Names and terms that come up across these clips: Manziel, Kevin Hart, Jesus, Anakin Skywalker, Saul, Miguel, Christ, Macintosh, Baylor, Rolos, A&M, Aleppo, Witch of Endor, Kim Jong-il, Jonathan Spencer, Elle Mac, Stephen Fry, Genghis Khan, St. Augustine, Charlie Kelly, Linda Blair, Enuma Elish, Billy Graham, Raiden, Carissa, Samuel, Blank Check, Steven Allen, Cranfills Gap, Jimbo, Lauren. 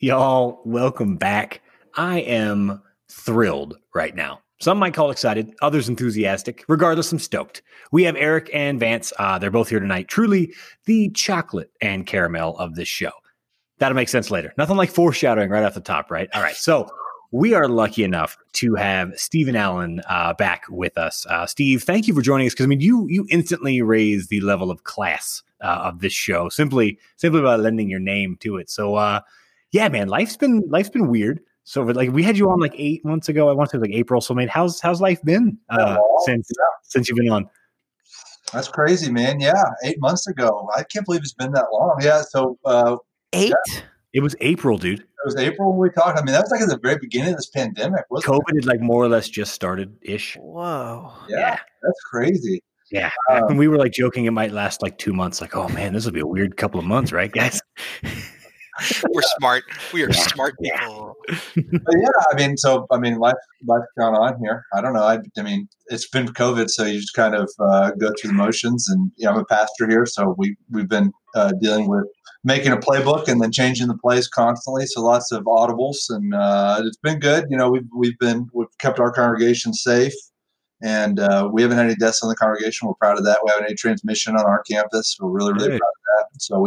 Y'all, welcome back. I am thrilled right now. Some might call excited, others enthusiastic. Regardless, I'm stoked. We have Eric and Vance. They're both here tonight. Truly the chocolate and caramel of this show. That'll make sense later. Nothing like foreshadowing right off the top, right? All right. So we are lucky enough to have Steven Allen back with us. Steve, thank you for joining us. Because I mean, you instantly raise the level of class of this show simply by lending your name to it. So, yeah, man, life's been weird. So, like, we had you on like 8 months ago. I want to say like April. So, man, how's life been since you've been on? That's crazy, man. Yeah, 8 months ago. I can't believe it's been that long. Yeah. So eight. Yeah. It was April, dude. It was April when we talked. I mean, that was like at the very beginning of this pandemic. COVID had like more or less just started ish. Whoa. Yeah. That's crazy. Yeah. Back when we were like joking, it might last like 2 months. Like, oh man, this will be a weird couple of months, right, guys? We're smart. We are smart people. But yeah, I mean, life's gone on here. I don't know. I mean, it's been COVID, so you just kind of go through the motions. And you know, I'm a pastor here, so we've been dealing with making a playbook and then changing the plays constantly. So lots of audibles, and it's been good. You know, we've kept our congregation safe, and we haven't had any deaths on the congregation. We're proud of that. We haven't had any transmission on our campus. We're really, really proud of that. So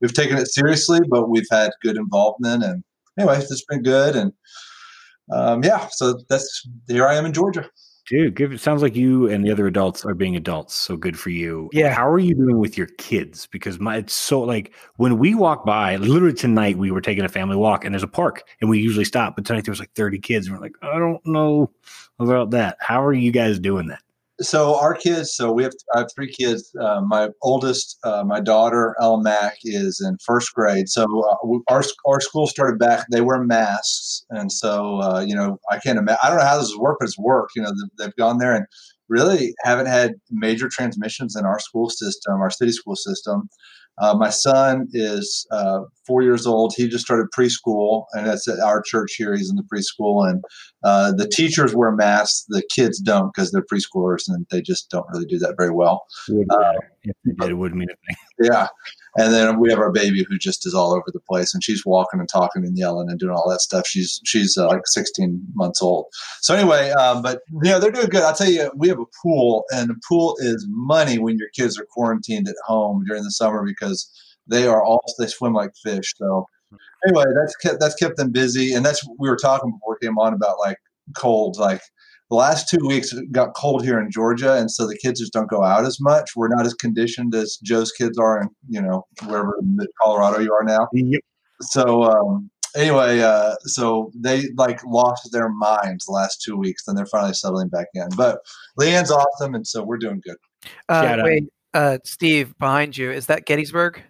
we've taken it seriously, but we've had good involvement. And anyway, it's been good. And so here I am in Georgia. Dude, it sounds like you and the other adults are being adults. So good for you. Yeah. How are you doing with your kids? Because it's so like when we walk by, literally tonight, we were taking a family walk and there's a park and we usually stop. But tonight there was like 30 kids. And we're like, I don't know about that. How are you guys doing that? So our kids, I have three kids. My oldest, my daughter, Elle Mac, is in first grade. So our school started back, they wear masks. And so, you know, I can't imagine, I don't know how this works, but it's worked. You know, they've gone there and really haven't had major transmissions in our school system, our city school system. My son is 4 years old. He just started preschool, and that's at our church here. He's in the preschool, and the teachers wear masks. The kids don't because they're preschoolers, and they just don't really do that very well. It wouldn't mean a thing. Yeah. And then we have our baby who just is all over the place, and she's walking and talking and yelling and doing all that stuff. She's like 16 months old. So anyway, but you know, they're doing good. I'll tell you, we have a pool, and the pool is money when your kids are quarantined at home during the summer because they swim like fish. So anyway, that's kept them busy, and that's what we were talking before we came on about like colds, like. The last 2 weeks it got cold here in Georgia, and so the kids just don't go out as much. We're not as conditioned as Joe's kids are in, you know, wherever in Colorado you are now. Yep. So anyway, so they like lost their minds the last 2 weeks, then they're finally settling back in. But Leanne's awesome, and so we're doing good. Steve, behind you, is that Gettysburg?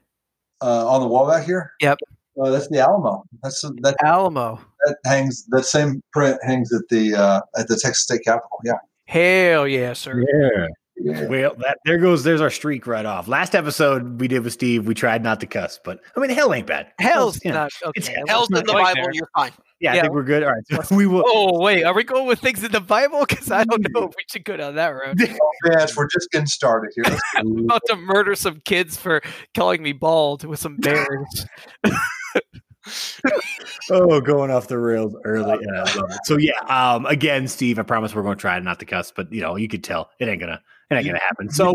On the wall back here? Yep. Oh, that's the Alamo. That's Alamo. That same print hangs at the Texas State Capitol. Yeah. Hell yeah, sir. Yeah. Well, there's our streak right off. Last episode we did with Steve, we tried not to cuss, but I mean, hell ain't bad. Hell's in the Bible. There. You're fine. Yeah, I think we're good. All right, so we will. Oh wait, are we going with things in the Bible? Because I don't know if we should go down that road. Yes, we're just getting started here. I'm about to murder some kids for calling me bald with some bears. Going off the rails early. So yeah, again, Steve, I promise we're going to try not to cuss, but you know, you could tell it ain't gonna happen. So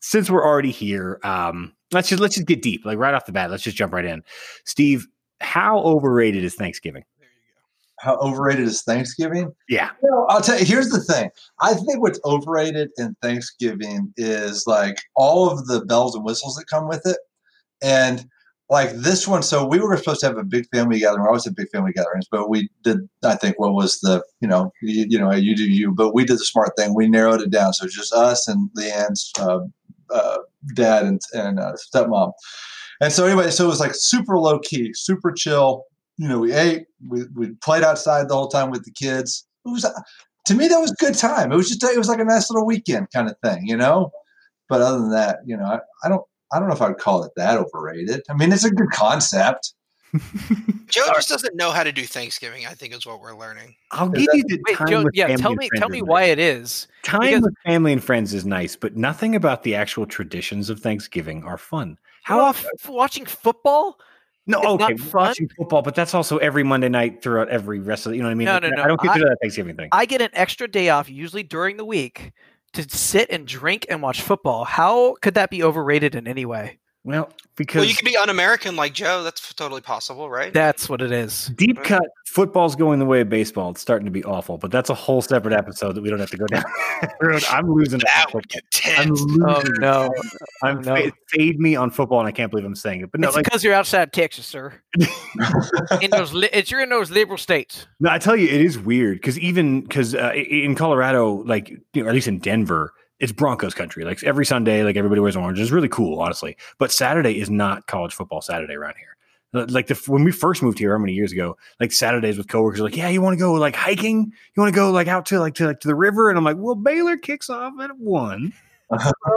since we're already here, let's just get deep, like right off the bat. Let's just jump right in. Steve, how overrated is Thanksgiving? There you go. How overrated is Thanksgiving? Yeah. You know, I'll tell you, here's the thing. I think what's overrated in Thanksgiving is like all of the bells and whistles that come with it, and like this one, so we were supposed to have a big family gathering. We always have big family gatherings, but we did, I think, what was the, you do you, but we did the smart thing. We narrowed it down. So it's just us and Leanne's dad and stepmom. And so anyway, so it was like super low key, super chill. You know, we ate, we played outside the whole time with the kids. It was, to me, that was a good time. It was like a nice little weekend kind of thing, you know? But other than that, you know, I don't know if I'd call it that overrated. I mean, it's a good concept. Joe just doesn't know how to do Thanksgiving, I think is what we're learning. I'll give you the time. Joe, tell me why it is. Time with family and friends is nice, but nothing about the actual traditions of Thanksgiving are fun. How often watching football? No, it's okay, watching football, but that's also every Monday night throughout every rest of, you know what I mean? No, like, no, no. I don't get to do that Thanksgiving thing. I get an extra day off usually during the week to sit and drink and watch football. How could that be overrated in any way? Well, because you can be un-American like Joe. That's totally possible, right? That's what it is. Deep cut, football's going the way of baseball. It's starting to be awful, but that's a whole separate episode that we don't have to go down. I'm losing that. Would get tense. I'm losing. Oh, no. I'm fade me on football, and I can't believe I'm saying it. But no, it's because you're outside Texas, sir. You're in those liberal states. No, I tell you, it is weird because in Colorado, like, you know, or at least in Denver, it's Broncos country. Like every Sunday, like everybody wears orange. It's really cool, honestly. But Saturday is not college football Saturday around here. Like when we first moved here, how many years ago? Like Saturdays with coworkers, are like, yeah, you want to go like hiking? You want to go like out to to the river? And I'm like, well, Baylor kicks off at 1:00,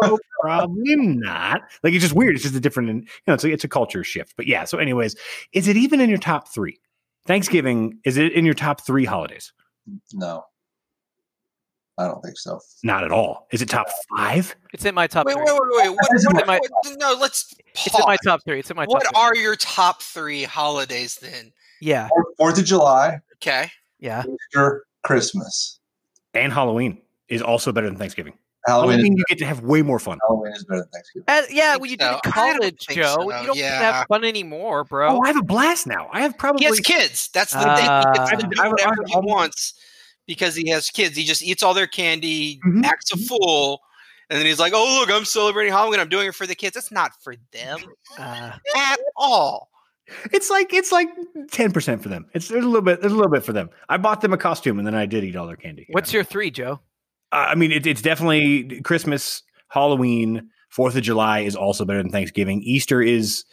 so probably not. Like it's just weird. It's just a different, you know, it's a culture shift. But yeah. So, anyways, is it even in your top three? Thanksgiving, is it in your top three holidays? No. I don't think so. Not at all. Is it top 5? It's in my top three. Wait. Let's pause. It's in my top 3. What are your top 3 holidays then? Yeah. 4th of July. Okay. Yeah. Easter, Christmas. And Halloween is also better than Thanksgiving. Halloween you get to have way more fun. Halloween is better than Thanksgiving. Well, you did college, Joe. So. You don't have fun anymore, bro. Oh, I have a blast now. I have probably... He has kids. That's the thing. He gets to do whatever he wants. Because he has kids, he just eats all their candy, acts a fool, and then he's like, "Oh look, I'm celebrating Halloween. I'm doing it for the kids. It's not for them at all. It's like 10% for them. There's a little bit for them. I bought them a costume, and then I did eat all their candy. What's your 3, Joe? I mean, it's definitely Christmas, Halloween, 4th of July is also better than Thanksgiving. Easter is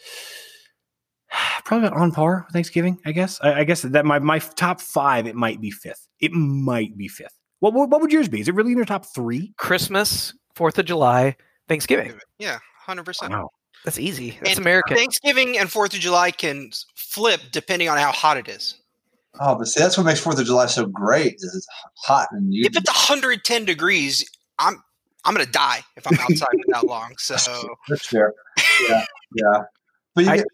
probably on par with Thanksgiving, I guess. I guess that my top 5, it might be 5th. It might be 5th. What would yours be? Is it really in your top 3? Christmas, 4th of July, Thanksgiving. Yeah, 100%. Wow. That's easy. That's American. Thanksgiving and 4th of July can flip depending on how hot it is. Oh, but see, that's what makes 4th of July so great is it's hot. And you. If it's 110 degrees, I'm going to die if I'm outside for that long. So that's fair. Yeah. But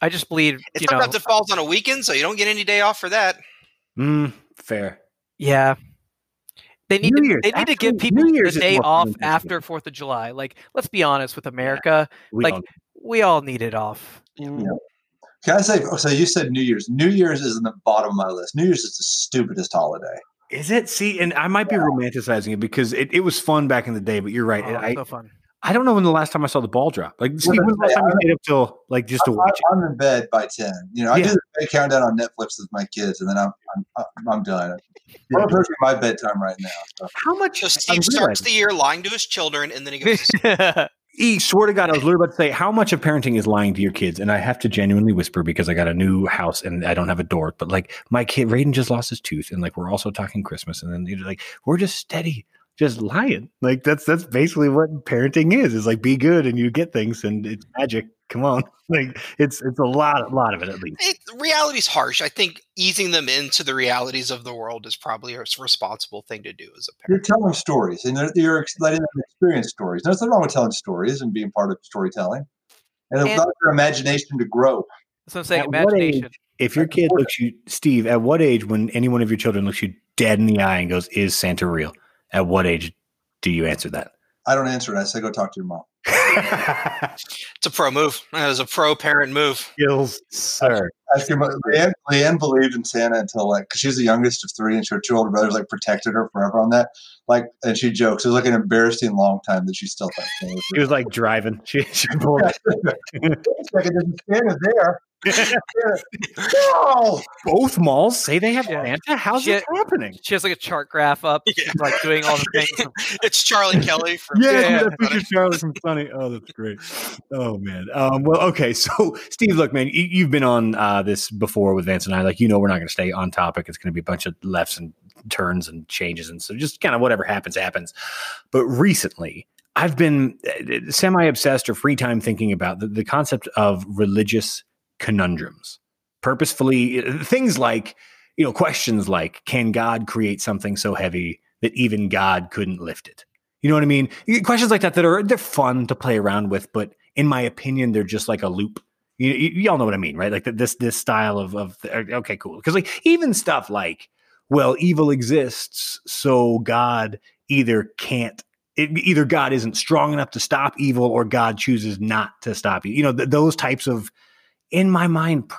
I just believe it's sometimes it falls on a weekend, so you don't get any day off for that. Fair. Yeah. They need to give people the day off after 4th of July. Like, let's be honest with America. Yeah, we all need it off. Yeah. Can I say, so you said New Year's. New Year's is in the bottom of my list. New Year's is the stupidest holiday. Is it? See, and I might be romanticizing it because it was fun back in the day, but you're right. So fun. I don't know when the last time I saw the ball drop. Like, Steve, when was the last time you stayed up till like just to watch it? I'm in bed by 10. You know, I do the countdown on Netflix with my kids, and then I'm done. I'm approaching my bedtime right now. So. How much? So Steve starts the year lying to his children, and then he goes. I swear to God, I was literally about to say, how much of parenting is lying to your kids? And I have to genuinely whisper because I got a new house and I don't have a door. But like, my kid Raiden just lost his tooth, and like we're also talking Christmas, and then you're like, we're just steady. Just lying. Like that's basically what parenting is. It's like be good and you get things and it's magic. Come on. Like it's a lot of it at least. Reality's harsh. I think easing them into the realities of the world is probably a responsible thing to do as a parent. You're telling stories and you're letting them experience stories. There's nothing wrong with telling stories and being part of storytelling. And it allows their imagination to grow. That's what I'm saying. Imagination. If your kid looks you, Steve, at what age when any one of your children looks you dead in the eye and goes, "Is Santa real?" At what age do you answer that? I don't answer it. I say, go talk to your mom. It's a pro move. That was a pro parent move. Skills, sir. Leanne believed in Santa until because she was the youngest of 3 and her 2 older brothers protected her forever on that. And she jokes. It was an embarrassing long time that she still thought Santa was. She was driving. She pulled it. Santa there. No! Both malls say they have Santa. How's this happening? She has a chart graph up. She's doing all the things. It's Charlie Kelly from Charlie from Sunny. Oh, that's great. Oh man. Well, okay. So, Steve, look, man, you've been on this before with Vance and I. We're not going to stay on topic. It's going to be a bunch of lefts and turns and changes, and so just kind of whatever happens. But recently, I've been semi-obsessed or free time thinking about the concept of religious conundrums, purposefully things like, questions like, can God create something so heavy that even God couldn't lift it? You know what I mean? Questions like that are fun to play around with, but in my opinion, they're just like a loop. Y'all know what I mean, right? Like this style of okay, cool. Because like even stuff like, well, evil exists, so God either God isn't strong enough to stop evil, or God chooses not to stop you. You know, those types of, in my mind,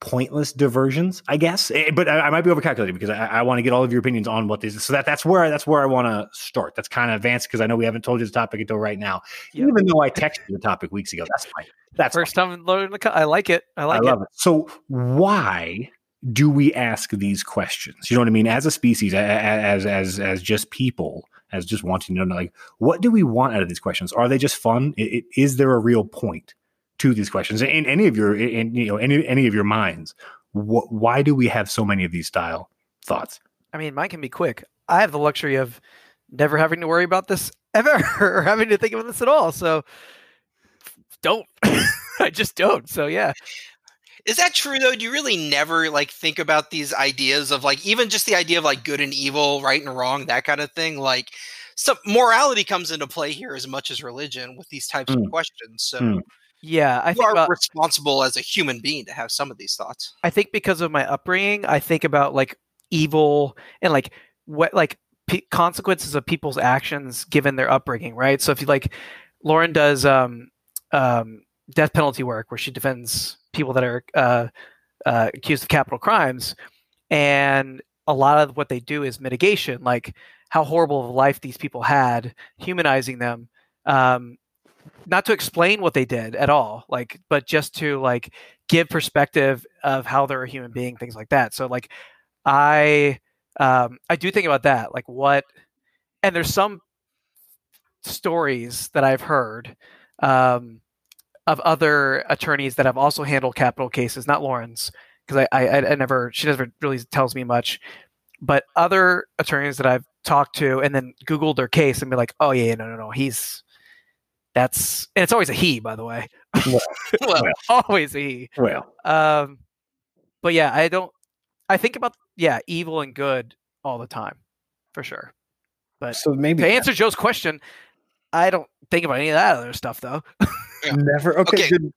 pointless diversions, I guess. But I might be overcalculating because I want to get all of your opinions on what this is. So that's where I want to start. That's kind of advanced because I know we haven't told you the topic until right now. Yep. Even though I texted you the topic weeks ago, that's fine. That's first fine. Time loading the cut. I like it. I love it. So why do we ask these questions? You know what I mean? As a species, as just people, as just wanting to know, like, what do we want out of these questions? Are they just fun? Is there a real point to these questions in any of your, any of your minds? Why do we have so many of these style thoughts? I mean, mine can be quick. I have the luxury of never having to worry about this ever, or having to think about this at all. So don't, I just don't. So yeah. Is that true though? Do you really never like think about these ideas of like, even just the idea of like good and evil, right and wrong, that kind of thing? Like, so morality comes into play here as much as religion with these types of questions. So yeah, I think you are responsible as a human being to have some of these thoughts. I think because of my upbringing, I think about like evil and like what like consequences of people's actions given their upbringing, right? So if you like, Lauren does death penalty work where she defends people that are accused of capital crimes, and a lot of what they do is mitigation, like how horrible of a life these people had, humanizing them. Not to explain what they did at all, like, but just to like give perspective of how they're a human being, things like that. So like, I do think about that, like what, and there's some stories that I've heard of other attorneys that have also handled capital cases, not Lauren's, because I never, she never really tells me much, but other attorneys that I've talked to and then Googled their case and be like, oh yeah, no, that's, and it's always a he, by the way. Always a he. Well, but yeah, I think about, evil and good all the time for sure. But so maybe to answer Joe's question, I don't think about any of that other stuff though. Never. Okay. Good.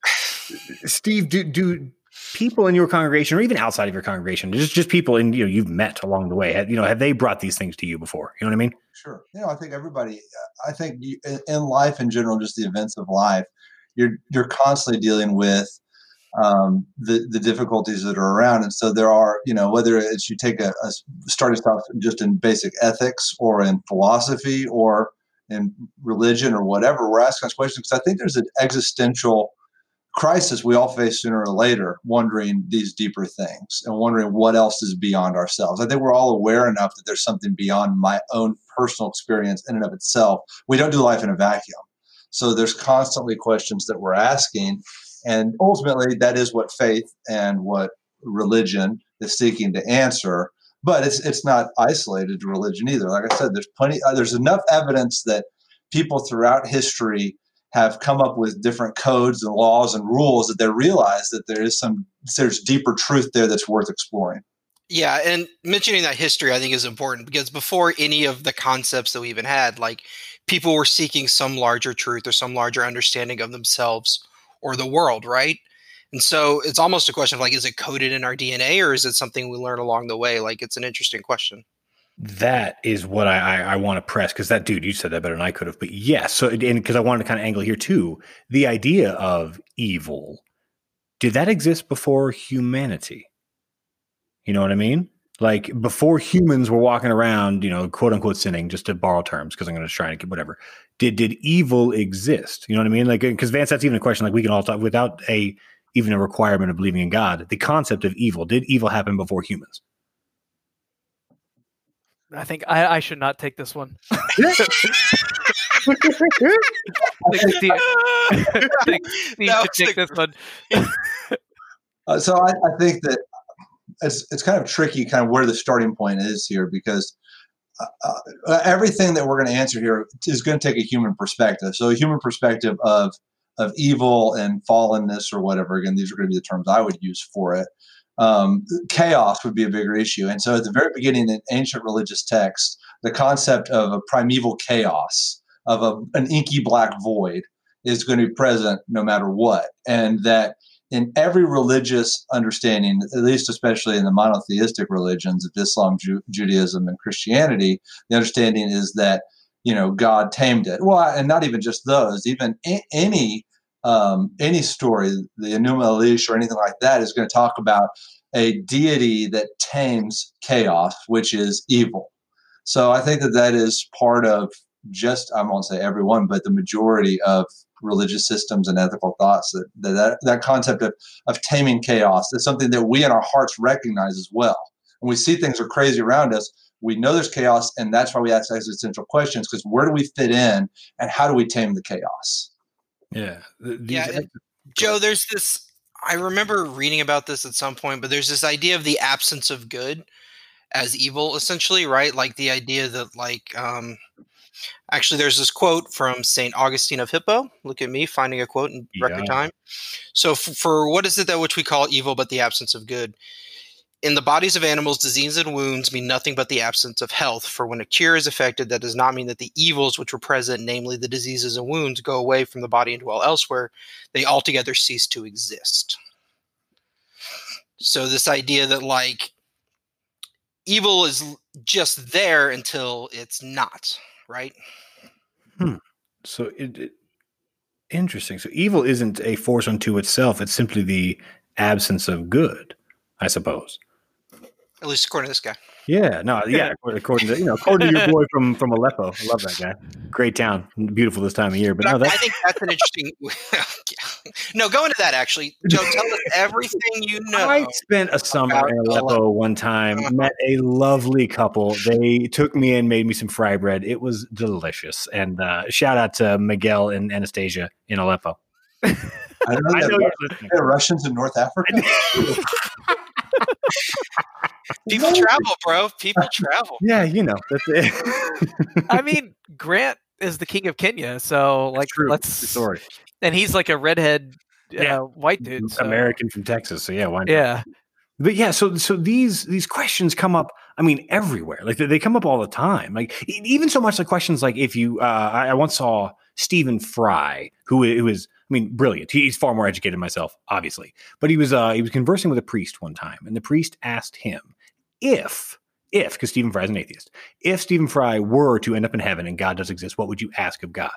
Steve, do people in your congregation or even outside of your congregation, just people in, you've met along the way, have they brought these things to you before? You know what I mean? Sure. I think everybody, in life in general, just the events of life, you're constantly dealing with the difficulties that are around. And so there are, whether it's you take a start us off just in basic ethics or in philosophy or in religion or whatever, we're asking those questions because I think there's an existential crisis we all face sooner or later, wondering these deeper things and wondering what else is beyond ourselves. I think we're all aware enough that there's something beyond my own personal experience in and of itself. We don't do life in a vacuum. So there's constantly questions that we're asking. And ultimately, that is what faith and what religion is seeking to answer. But it's not isolated to religion either. Like I said, there's enough evidence that people throughout history have come up with different codes and laws and rules that they realize that there's deeper truth there that's worth exploring. Yeah, and mentioning that history I think is important because before any of the concepts that we even had, like people were seeking some larger truth or some larger understanding of themselves or the world, right? And so it's almost a question of like, is it coded in our DNA or is it something we learn along the way? Like it's an interesting question. That is what I want to press because that dude, you said that better than I could have. But yes, so because I wanted to kind of angle here too, the idea of evil, did that exist before humanity? You know what I mean? Like before humans were walking around, quote unquote sinning, just to borrow terms because I'm going to try and get whatever. Did evil exist? You know what I mean? Like because Vance, that's even a question like we can all talk without even a requirement of believing in God. The concept of evil, did evil happen before humans? I think I should not take this one. So I think that it's kind of tricky kind of where the starting point is here because everything that we're going to answer here is going to take a human perspective. So a human perspective of evil and fallenness or whatever. Again, these are going to be the terms I would use for it. Chaos would be a bigger issue. And so at the very beginning in ancient religious texts, the concept of a primeval chaos, of an inky black void is going to be present no matter what. And that in every religious understanding, at least especially in the monotheistic religions of Islam, Judaism, and Christianity, the understanding is that, you know, God tamed it. Well, and not even just those, even any story, the Enuma Elish or anything like that, is going to talk about a deity that tames chaos, which is evil. So I think that that is part of just, I won't say everyone, but the majority of religious systems and ethical thoughts, that concept of taming chaos is something that we in our hearts recognize as well. When we see things are crazy around us, we know there's chaos, and that's why we ask existential questions, because where do we fit in and how do we tame the chaos? Yeah. Joe, there's this, I remember reading about this at some point, but there's this idea of the absence of good as evil, essentially, right? Like the idea that, like, actually there's this quote from St. Augustine of Hippo. Look at me finding a quote in record time. So for what is it that which we call evil but the absence of good? In the bodies of animals, disease and wounds mean nothing but the absence of health. For when a cure is effected, that does not mean that the evils which were present, namely the diseases and wounds, go away from the body and dwell elsewhere. They altogether cease to exist. So this idea that, like, evil is just there until it's not, right? So it interesting. So evil isn't a force unto itself. It's simply the absence of good, I suppose. At least according to this guy. Yeah, no, yeah, according to your boy from Aleppo. I love that guy. Great town, beautiful this time of year. But no, I think that's an interesting. No, go into that actually. Joe, tell us everything you know. I spent a summer in Aleppo one time. Met a lovely couple. They took me in, made me some fry bread. It was delicious. And shout out to Miguel and Anastasia in Aleppo. I know you're listening. There are Russians in North Africa. People travel, bro. People travel. Yeah, you know. That's it. I mean, Grant is the king of Kenya, so like, That's true. And he's like a redhead, white dude, so. American from Texas. So yeah, why not? Yeah, but yeah, so these questions come up. I mean, everywhere. Like they come up all the time. Like even so much like questions like if you, I once saw Stephen Fry, who was. I mean, brilliant. He's far more educated than myself, obviously. But he was conversing with a priest one time, and the priest asked him if because Stephen Fry is an atheist, if Stephen Fry were to end up in heaven and God does exist, what would you ask of God?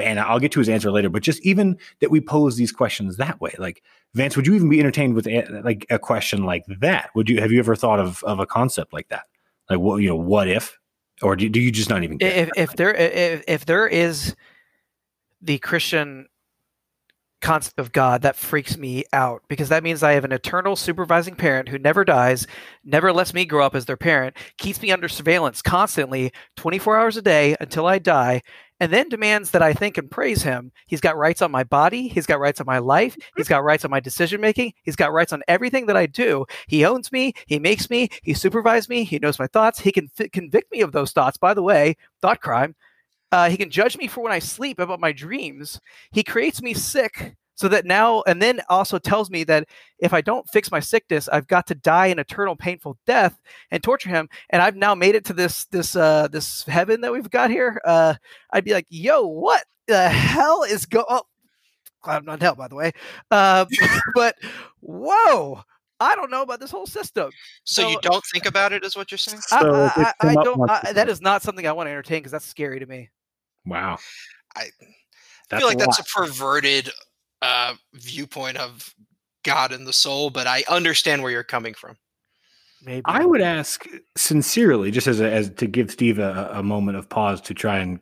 And I'll get to his answer later, but just even that we pose these questions that way, like Vance, would you even be entertained with like a question like that? Have you ever thought of a concept like that? Like what, you know, what if, or do you just not even care? If there is the Christian concept of God, that freaks me out, because that means I have an eternal supervising parent who never dies, never lets me grow up as their parent, keeps me under surveillance constantly 24 hours a day until I die, and then demands that I think and praise him. He's got rights on my body. He's got rights on my life. He's got rights on my decision making. He's got rights on everything that I do. He owns me. He makes me. He supervises me. He knows my thoughts. He can convict me of those thoughts. By the way, thought crime. He can judge me for when I sleep about my dreams. He creates me sick so that now and then also tells me that if I don't fix my sickness, I've got to die an eternal painful death and torture him. And I've now made it to this heaven that we've got here. I'd be like, yo, what the hell is going on? Oh, I'm not in hell, by the way. But whoa. I don't know about this whole system. So you don't think about it is what you're saying? I don't, that is not something I want to entertain, because that's scary to me. Wow. I feel like that's a perverted viewpoint of God and the soul, but I understand where you're coming from. Maybe. I would ask sincerely, just as to give Steve a moment of pause to try and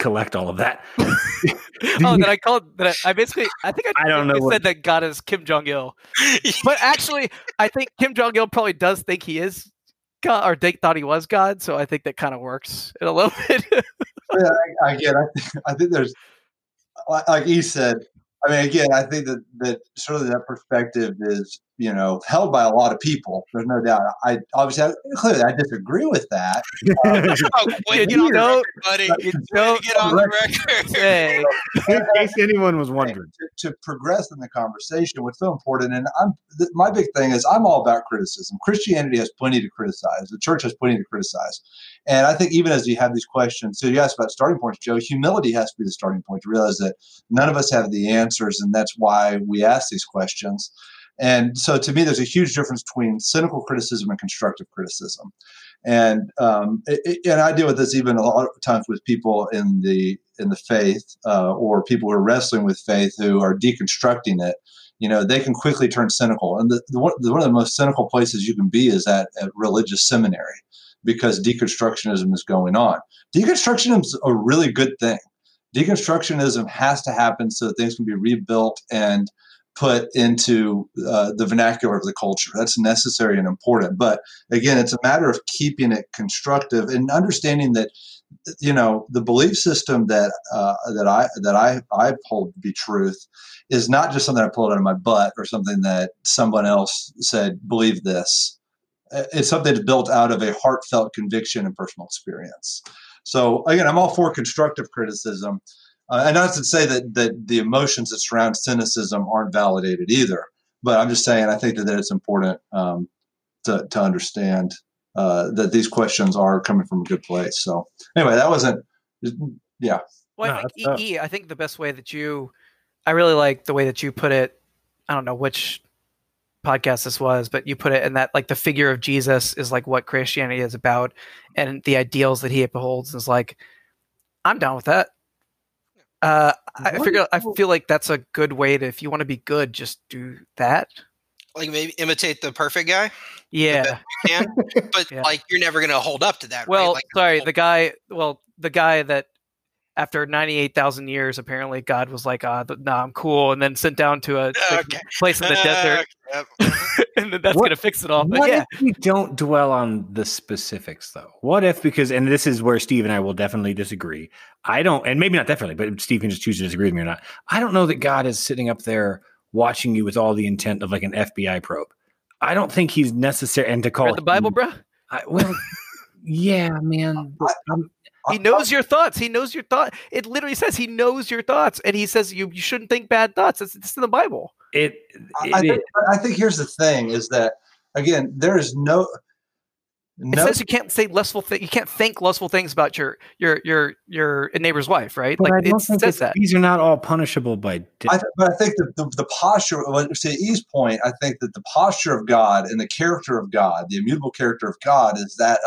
collect all of that. I said that God is Kim Jong-il. But actually, I think Kim Jong-il probably does think he is God, or they thought he was God, so I think that kind of works in a little bit. Yeah, I get it. I think there's, like he said, I mean, again, I think that sort of that perspective is, you know, held by a lot of people. There's no doubt. I disagree with that. Get on the record. Hey. In case anyone was wondering. To progress in the conversation, what's so important, and my big thing is I'm all about criticism. Christianity has plenty to criticize. The church has plenty to criticize. And I think even as you have these questions, so you asked about starting points, Joe, humility has to be the starting point to realize that none of us have the answers, and that's why we ask these questions. And so to me, there's a huge difference between cynical criticism and constructive criticism. And and I deal with this even a lot of times with people in the faith or people who are wrestling with faith who are deconstructing it. You know, they can quickly turn cynical. And one of the most cynical places you can be is at religious seminary, because deconstructionism is going on. Deconstructionism is a really good thing. Deconstructionism has to happen so that things can be rebuilt and put into the vernacular of the culture. That's necessary and important. But again, it's a matter of keeping it constructive and understanding that, you know, the belief system that I uphold to be truth is not just something I pulled out of my butt or something that someone else said, believe this. It's something that's built out of a heartfelt conviction and personal experience. So again, I'm all for constructive criticism. And not to say that the emotions that surround cynicism aren't validated either, but I'm just saying I think that it's important to understand that these questions are coming from a good place. So anyway, that wasn't, yeah. Well, I think the best way that I really like the way that you put it. I don't know which podcast this was, but you put it in that, like, the figure of Jesus is like what Christianity is about, and the ideals that he upholds is like, I'm down with that. I feel like that's a good way to, if you want to be good, just do that. Like, maybe imitate the perfect guy. Yeah. But yeah. Like, you're never going to hold up to that. Well, right? Like, the guy that after 98,000 years, apparently God was like, nah, I'm cool. And then sent down to a place in the desert. And that's going to fix it all. But if we don't dwell on the specifics, though? What if, because, and this is where Steve and I will definitely disagree. I don't, and maybe not definitely, but Steve can just choose to disagree with me or not. I don't know that God is sitting up there watching you with all the intent of like an FBI probe. I don't think he's necessary. And to call read the Bible, bro? Yeah, man. He knows your thoughts. He knows your thought. It literally says he knows your thoughts, and he says you shouldn't think bad thoughts. It's in the Bible. I think here's the thing: is that again, there is no. It says you can't say lustful things. You can't think lustful things about your neighbor's wife, right? But like, it says that these are not all punishable by death. But I think that the posture, to E's point, I think that the posture of God and the character of God, the immutable character of God, is that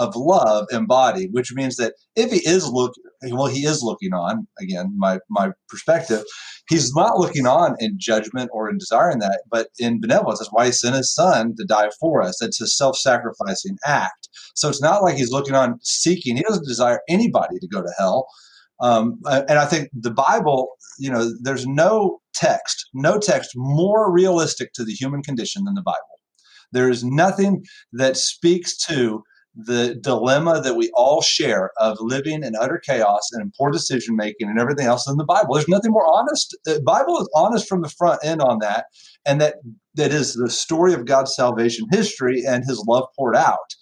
of love embodied, which means that if he is looking, well, he is looking on. Again, my perspective, he's not looking on in judgment or in desiring that, but in benevolence. That's why he sent his son to die for us. It's a self-sacrificing act. So it's not like he's looking on seeking. He doesn't desire anybody to go to hell. And I think the Bible, you know, there's no text more realistic to the human condition than the Bible. There is nothing that speaks to the dilemma that we all share of living in utter chaos and poor decision making and everything else in the Bible. There's nothing more honest. The Bible is honest from the front end on that, and that is the story of God's salvation history and his love poured out.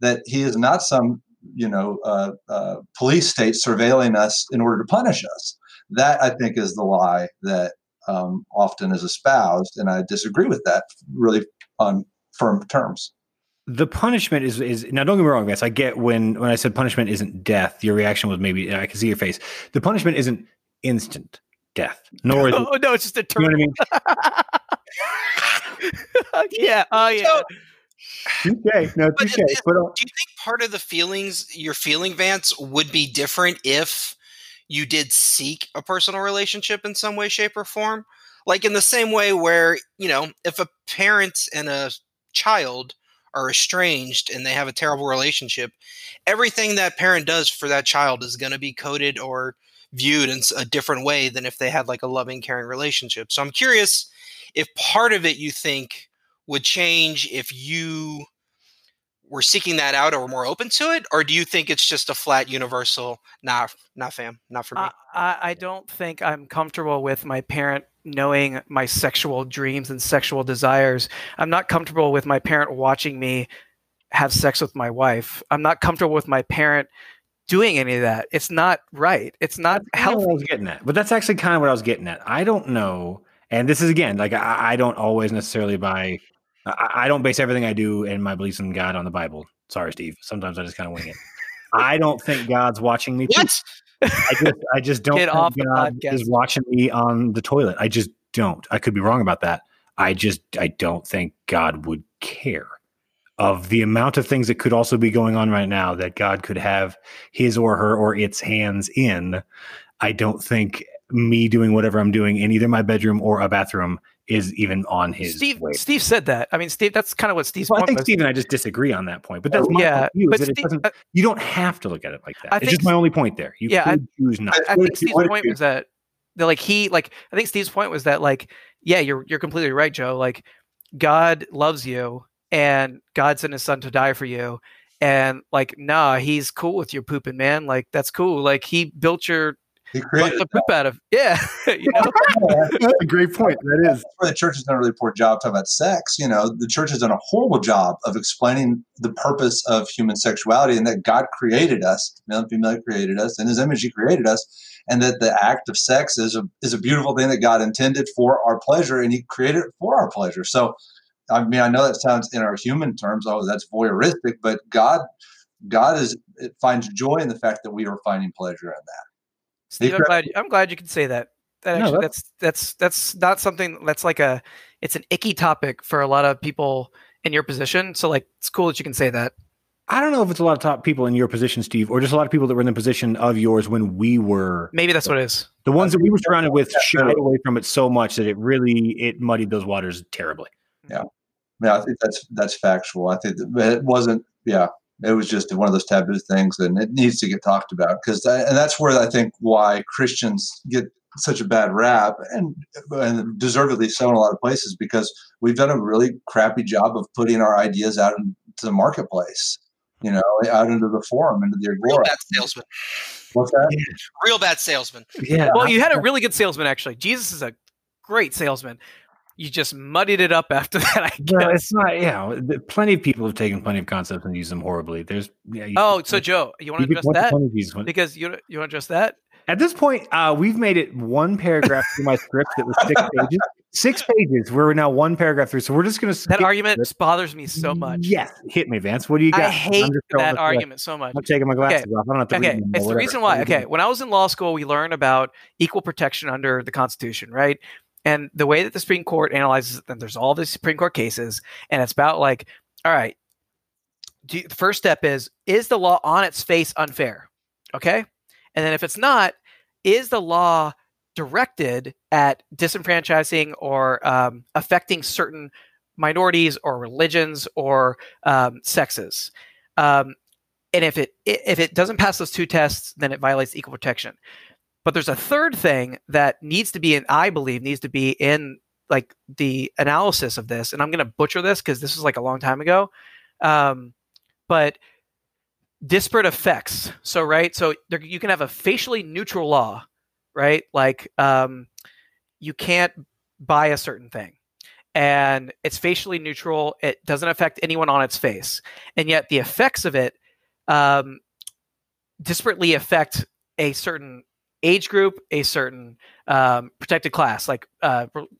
That he is not some, you know, police state surveilling us in order to punish us. That, I think, is the lie that often is espoused, and I disagree with that really on firm terms. The punishment is now, don't get me wrong, guys. I get when I said punishment isn't death, your reaction was maybe, I can see your face. The punishment isn't instant death, nor is no, it's just a term. You know what I mean? Yeah. Oh, yeah. Okay. Do you think part of the feelings you're feeling, Vance, would be different if you did seek a personal relationship in some way, shape, or form? Like, in the same way where, you know, if a parent and a child are estranged and they have a terrible relationship, everything that parent does for that child is going to be coded or viewed in a different way than if they had like a loving, caring relationship. So I'm curious if part of it you think would change if you were seeking that out or were more open to it, or do you think it's just a flat universal, nah, not fam, not for me? I don't think I'm comfortable with my parent knowing my sexual dreams and sexual desires. I'm not comfortable with my parent watching me have sex with my wife. I'm not comfortable with my parent doing any of that. It's not right. It's not healthy. I was getting at, but that's actually kind of what I was getting at. I don't know. And this is, again, like, I don't always necessarily buy, I don't base everything I do and my beliefs in God on the Bible. Sorry, Steve. Sometimes I just kind of wing it. I don't think God's watching me. What? I just don't think God is watching me on the toilet. I just don't. I could be wrong about that. I don't think God would care of the amount of things that could also be going on right now that God could have his or her or its hands in. I don't think me doing whatever I'm doing in either my bedroom or a bathroom is even on his way. Steve said that. I mean, Steve, that's kind of what Steve's point. I think Steve and I just disagree on that point, but that's my view, but Steve, you don't have to look at it like that. It's just my only point there. You could choose not. I think Steve's point was that, like, I think Steve's point was that, like, yeah, you're completely right, Joe. Like, God loves you and God sent his son to die for you. And, like, nah, he's cool with your pooping, man. Like, that's cool. Like, he built your the poop out of you know? That's a great point. That is where the church has done a really poor job talking about sex. You know, the church has done a horrible job of explaining the purpose of human sexuality and that God created us, male and female created us, in his image he created us, and that the act of sex is a beautiful thing that God intended for our pleasure, and he created it for our pleasure. So, I mean, I know that sounds in our human terms, oh, that's voyeuristic, but God finds joy in the fact that we are finding pleasure in that. Steve, I'm glad you can say that. That's not something that's like it's an icky topic for a lot of people in your position. So, like, it's cool that you can say that. I don't know if it's a lot of top people in your position, Steve, or just a lot of people that were in the position of yours when we were. Maybe that's what it is. The ones that we were surrounded with shied away from it so much that it muddied those waters terribly. Yeah, I think that's factual. I think that it wasn't. Yeah. It was just one of those taboo things, and it needs to get talked about because that's where I think why Christians get such a bad rap, and deservedly so in a lot of places, because we've done a really crappy job of putting our ideas out into the marketplace, you know, out into the forum, into the agora. Real bad salesman. What's that? Real bad salesman. Yeah. Well, you had a really good salesman, actually. Jesus is a great salesman. You just muddied it up after that, I guess. No, it's not. Yeah, plenty of people have taken plenty of concepts and used them horribly. There's. Yeah, so Joe, you want to address that? Because you want to address that. At this point, we've made it one paragraph through my script that was 6 pages. 6 pages. We're now one paragraph through, so we're just going to. That argument bothers me so much. Yes, hit me, Vance. What do you got? I hate that argument so much. I'm taking my glasses off. I don't have to. Read them, it's the reason why. Okay, when I was in law school, we learned about equal protection under the Constitution, right? And the way that the Supreme Court analyzes it, and there's all these Supreme Court cases, and it's about, like, all right, the first step is the law on its face unfair? Okay. And then if it's not, is the law directed at disenfranchising or affecting certain minorities or religions or sexes? And if it doesn't pass those two tests, then it violates equal protection. But there's a third thing that needs to be in like the analysis of this. And I'm going to butcher this because this was like a long time ago. But disparate effects. So, right. So you can have a facially neutral law, right? Like you can't buy a certain thing and it's facially neutral. It doesn't affect anyone on its face. And yet the effects of it disparately affect a certain age group, a certain protected class, like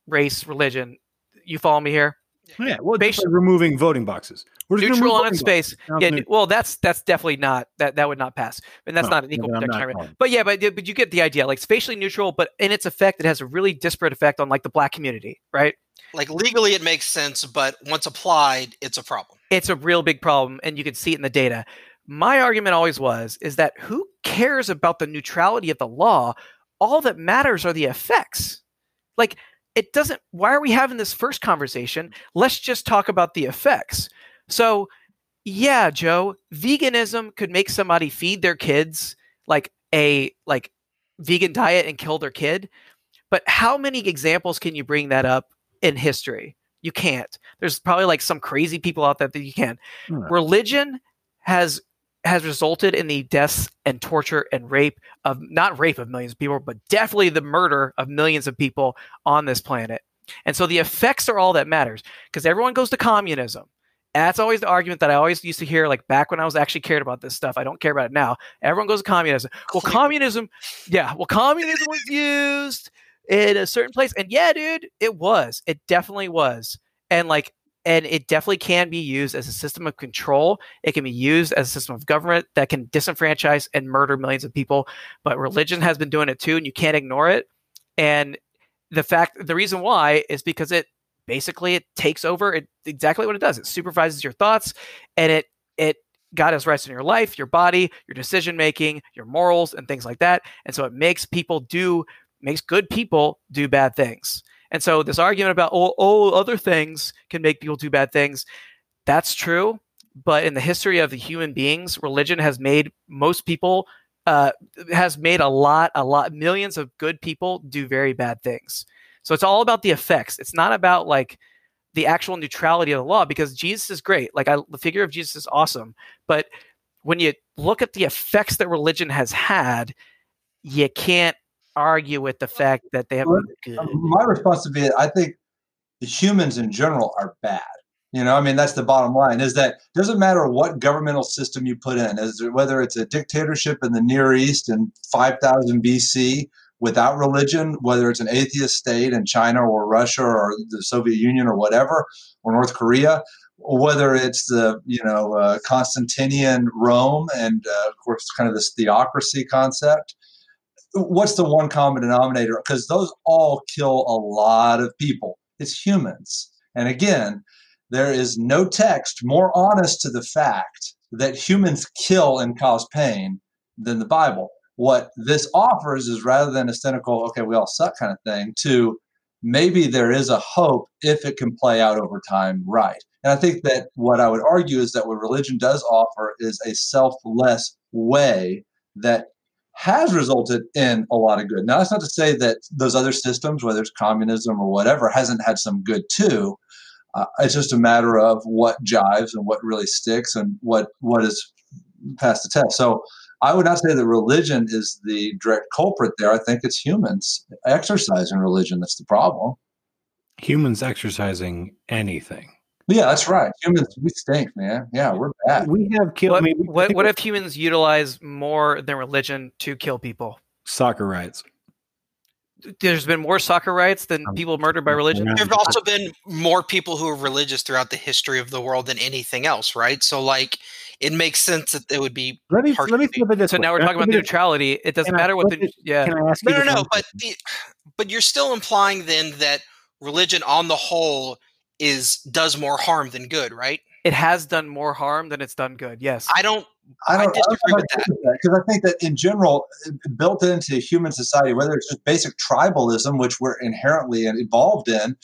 race, religion. You follow me here? Yeah. Well, basically like removing voting boxes. We're just neutral on its face. Yeah. Well, that's definitely not that would not pass, and that's not an equal protection argument. But yeah, but you get the idea. Like it's facially neutral, but in its effect, it has a really disparate effect on like the black community, right? Like legally, it makes sense, but once applied, it's a problem. It's a real big problem, and you can see it in the data. My argument always is that who cares about the neutrality of the law? All that matters are the effects. Like it doesn't, why are we having this first conversation? Let's just talk about the effects. So yeah, Joe, veganism could make somebody feed their kids like a vegan diet and kill their kid. But how many examples can you bring that up in history? You can't. There's probably like some crazy people out there that you can. Religion has has resulted in the deaths and torture and rape of, not rape of millions of people, but definitely the murder of millions of people on this planet. And so the effects are all that matters, because everyone goes to communism. That's always the argument that I always used to hear, like back when I was actually cared about this stuff. I don't care about it now. Everyone goes to communism. Well, communism, yeah. Well, communism was used in a certain place. And yeah, dude, it was. It definitely was. And like, and it definitely can be used as a system of control. It can be used as a system of government that can disenfranchise and murder millions of people. But religion has been doing it too, and you can't ignore it. And the reason why is because it takes over. It exactly what it does. It supervises your thoughts, and it guides rights in your life, your body, your decision making, your morals, and things like that. And so it makes good people do bad things. And so this argument about other things can make people do bad things, that's true. But in the history of the human beings, religion has made most people millions of good people do very bad things. So it's all about the effects. It's not about like the actual neutrality of the law, because Jesus is great. Like the figure of Jesus is awesome. But when you look at the effects that religion has had, you can't argue with the fact that they have been good. My response would be that I think the humans in general are bad. You know, I mean, that's the bottom line, is that it doesn't matter what governmental system you put in, whether it's a dictatorship in the Near East in 5000 BC without religion, whether it's an atheist state in China or Russia or the Soviet Union or whatever, or North Korea, or whether it's the, Constantinian Rome and, of course, kind of this theocracy concept. What's the one common denominator? Because those all kill a lot of people. It's humans. And again, there is no text more honest to the fact that humans kill and cause pain than the Bible. What this offers is, rather than a cynical, okay, we all suck kind of thing, to maybe there is a hope if it can play out over time right. And I think that what I would argue is that what religion does offer is a selfless way that has resulted in a lot of good. Now, that's not to say that those other systems, whether it's communism or whatever, hasn't had some good too. It's just a matter of what jives and what really sticks and what is past the test. So I would not say that religion is the direct culprit there. I think it's humans exercising religion that's the problem. Humans exercising anything. Yeah, that's right. Humans, we stink, man. Yeah, we're bad. We have killed. What if humans utilize more than religion to kill people? Soccer riots. There's been more soccer riots than people murdered by religion. There have also been more people who are religious throughout the history of the world than anything else, right? So, like, it makes sense that it would be. Let me flip it this way. So now we're talking about neutrality. It doesn't matter what the. Yeah. Can I ask you no. But you're still implying then that religion, on the whole, does more harm than good, right? It has done more harm than it's done good. Yes. I disagree with that. Because I think that in general, built into human society, whether it's just basic tribalism, which we're inherently involved in,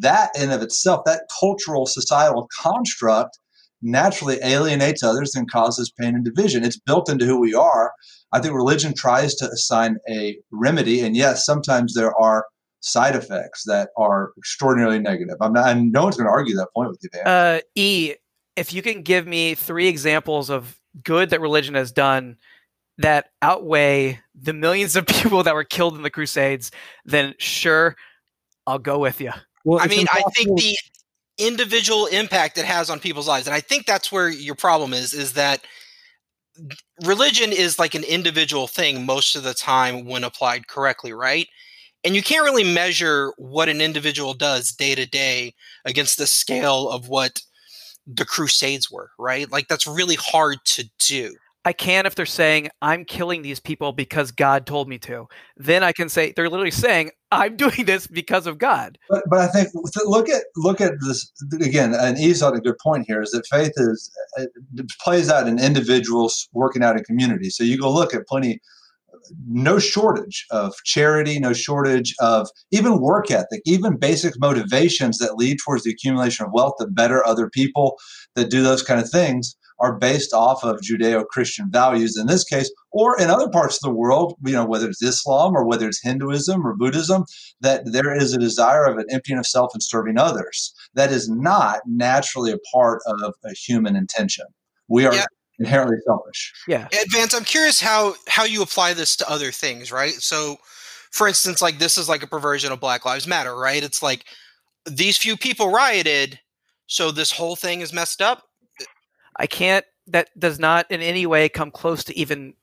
that in of itself, that cultural societal construct naturally alienates others and causes pain and division. It's built into who we are. I think religion tries to assign a remedy. And yes, sometimes there are side effects that are extraordinarily negative. No one's going to argue that point with you, Dan. If you can give me 3 examples of good that religion has done that outweigh the millions of people that were killed in the Crusades, then sure, I'll go with you. Well, I think the individual impact it has on people's lives, and I think that's where your problem is that religion is like an individual thing most of the time when applied correctly, right? And you can't really measure what an individual does day to day against the scale of what the Crusades were, right? Like, that's really hard to do. I can if they're saying, I'm killing these people because God told me to. Then I can say, they're literally saying, I'm doing this because of God. But I think, look at this, again, and Eve's on a good point here, is that faith plays out in individuals working out in community. So you go look at plenty. No shortage of charity, no shortage of even work ethic, even basic motivations that lead towards the accumulation of wealth that better other people, that do those kind of things, are based off of Judeo-Christian values in this case, or in other parts of the world, whether it's Islam or whether it's Hinduism or Buddhism, that there is a desire of an emptying of self and serving others. That is not naturally a part of a human intention. We are inherently selfish. Yeah. And Vance, I'm curious how you apply this to other things, right? So, for instance, like this is like a perversion of Black Lives Matter, right? It's like these few people rioted, so this whole thing is messed up. I can't. That does not in any way come close to even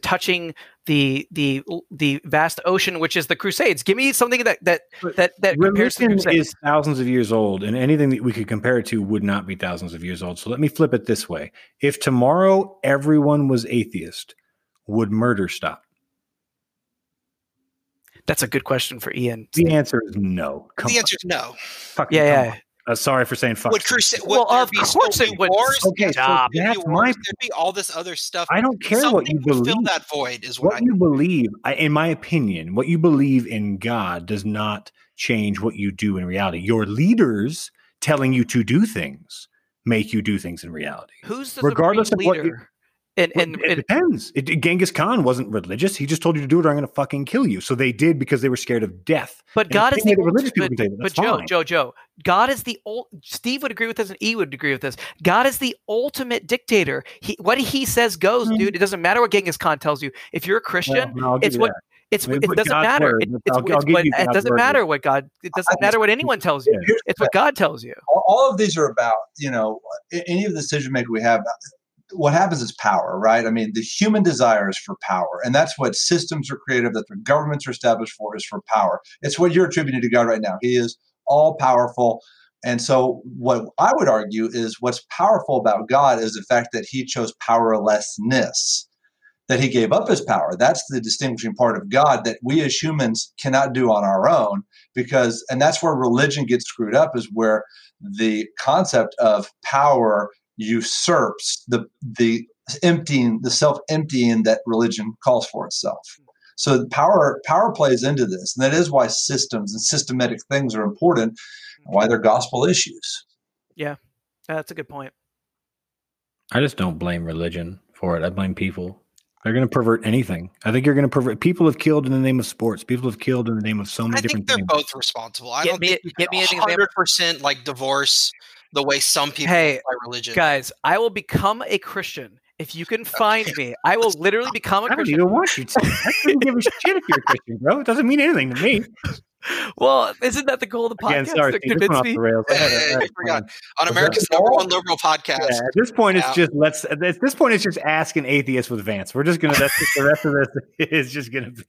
touching the vast ocean, which is the Crusades. Give me something that compares to the Crusades. Is thousands of years old, and anything that we could compare it to would not be thousands of years old. So let me flip it this way: if tomorrow everyone was atheist, would murder stop? That's a good question for Ian. The answer is no. The answer is no. Fucking yeah. Sorry for saying fuck. Well, of course it would. Okay, so that's my point. There'd be all this other stuff. I don't care what you believe. Fill that void is what you believe. In my opinion, what you believe in God does not change what you do in reality. Your leaders telling you to do things make you do things in reality. Who's the regardless of what leader? It depends. Genghis Khan wasn't religious. He just told you to do it, or I'm going to fucking kill you. So they did because they were scared of death. But God is the religious people can say that. But Joe, God is the old. Steve would agree with this, and E would agree with this. God is the ultimate dictator. What he says goes, dude. It doesn't matter what Genghis Khan tells you. If you're a Christian, it doesn't matter. It doesn't matter what God. It doesn't matter what anyone tells you. It's what God tells you. All of these are about any of the decision making we have. What happens is power, right? I mean, the human desire is for power. And that's what systems are created, that's what governments are established for, is for power. It's what you're attributing to God right now. He is all powerful. And so what I would argue is what's powerful about God is the fact that he chose powerlessness, that he gave up his power. That's the distinguishing part of God that we as humans cannot do on our own because, and that's where religion gets screwed up, is where the concept of power usurps the self-emptying that religion calls for itself. So power plays into this, and that is why systems and systematic things are important, and why they're gospel issues. Yeah, that's a good point. I just don't blame religion for it. I blame people. They're going to pervert anything. I think you're going to pervert. People have killed in the name of sports. People have killed in the name of so many different things. I think they're both responsible. I don't think 100% like divorce the way some people by religion. Guys, I will become a Christian if you can find me. I will literally become a Christian. I don't even want you to. I couldn't give a shit if you're a Christian, bro. It doesn't mean anything to me. Well, isn't that the goal of the podcast? Again, sorry, to convince me? On America's #1 liberal podcast. Yeah, at this point, it's just ask an atheist with Vance. We're just gonna. That's just, the rest of this is just gonna be.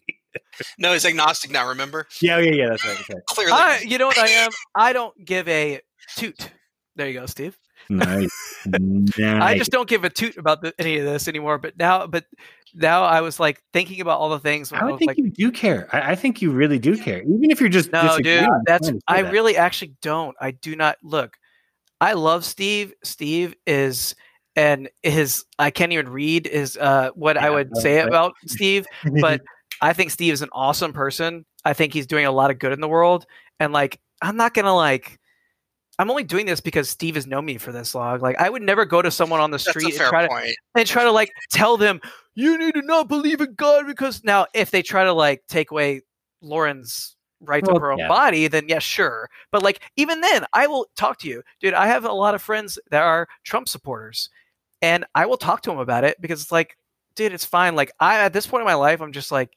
No, he's agnostic now. Remember? Yeah. That's right. Okay. Clearly, you know what I am. I don't give a toot. There you go, Steve. Nice. I just don't give a toot about any of this anymore. But now I was like thinking about all the things. I think you do care. I think you really do care, even if you're just disagreeing. Dude. I really actually don't. I do not look. I love Steve. I can't even read about Steve. But I think Steve is an awesome person. I think he's doing a lot of good in the world. And like, I'm not gonna like. I'm only doing this because Steve has known me for this long. Like, I would never go to someone on the street and try to like tell them you need to not believe in God because now if they try to like take away Lauren's right to her own body, then yeah, sure. But like even then, I will talk to you, dude. I have a lot of friends that are Trump supporters, and I will talk to them about it because it's like, dude, it's fine. Like I at this point in my life, I'm just like.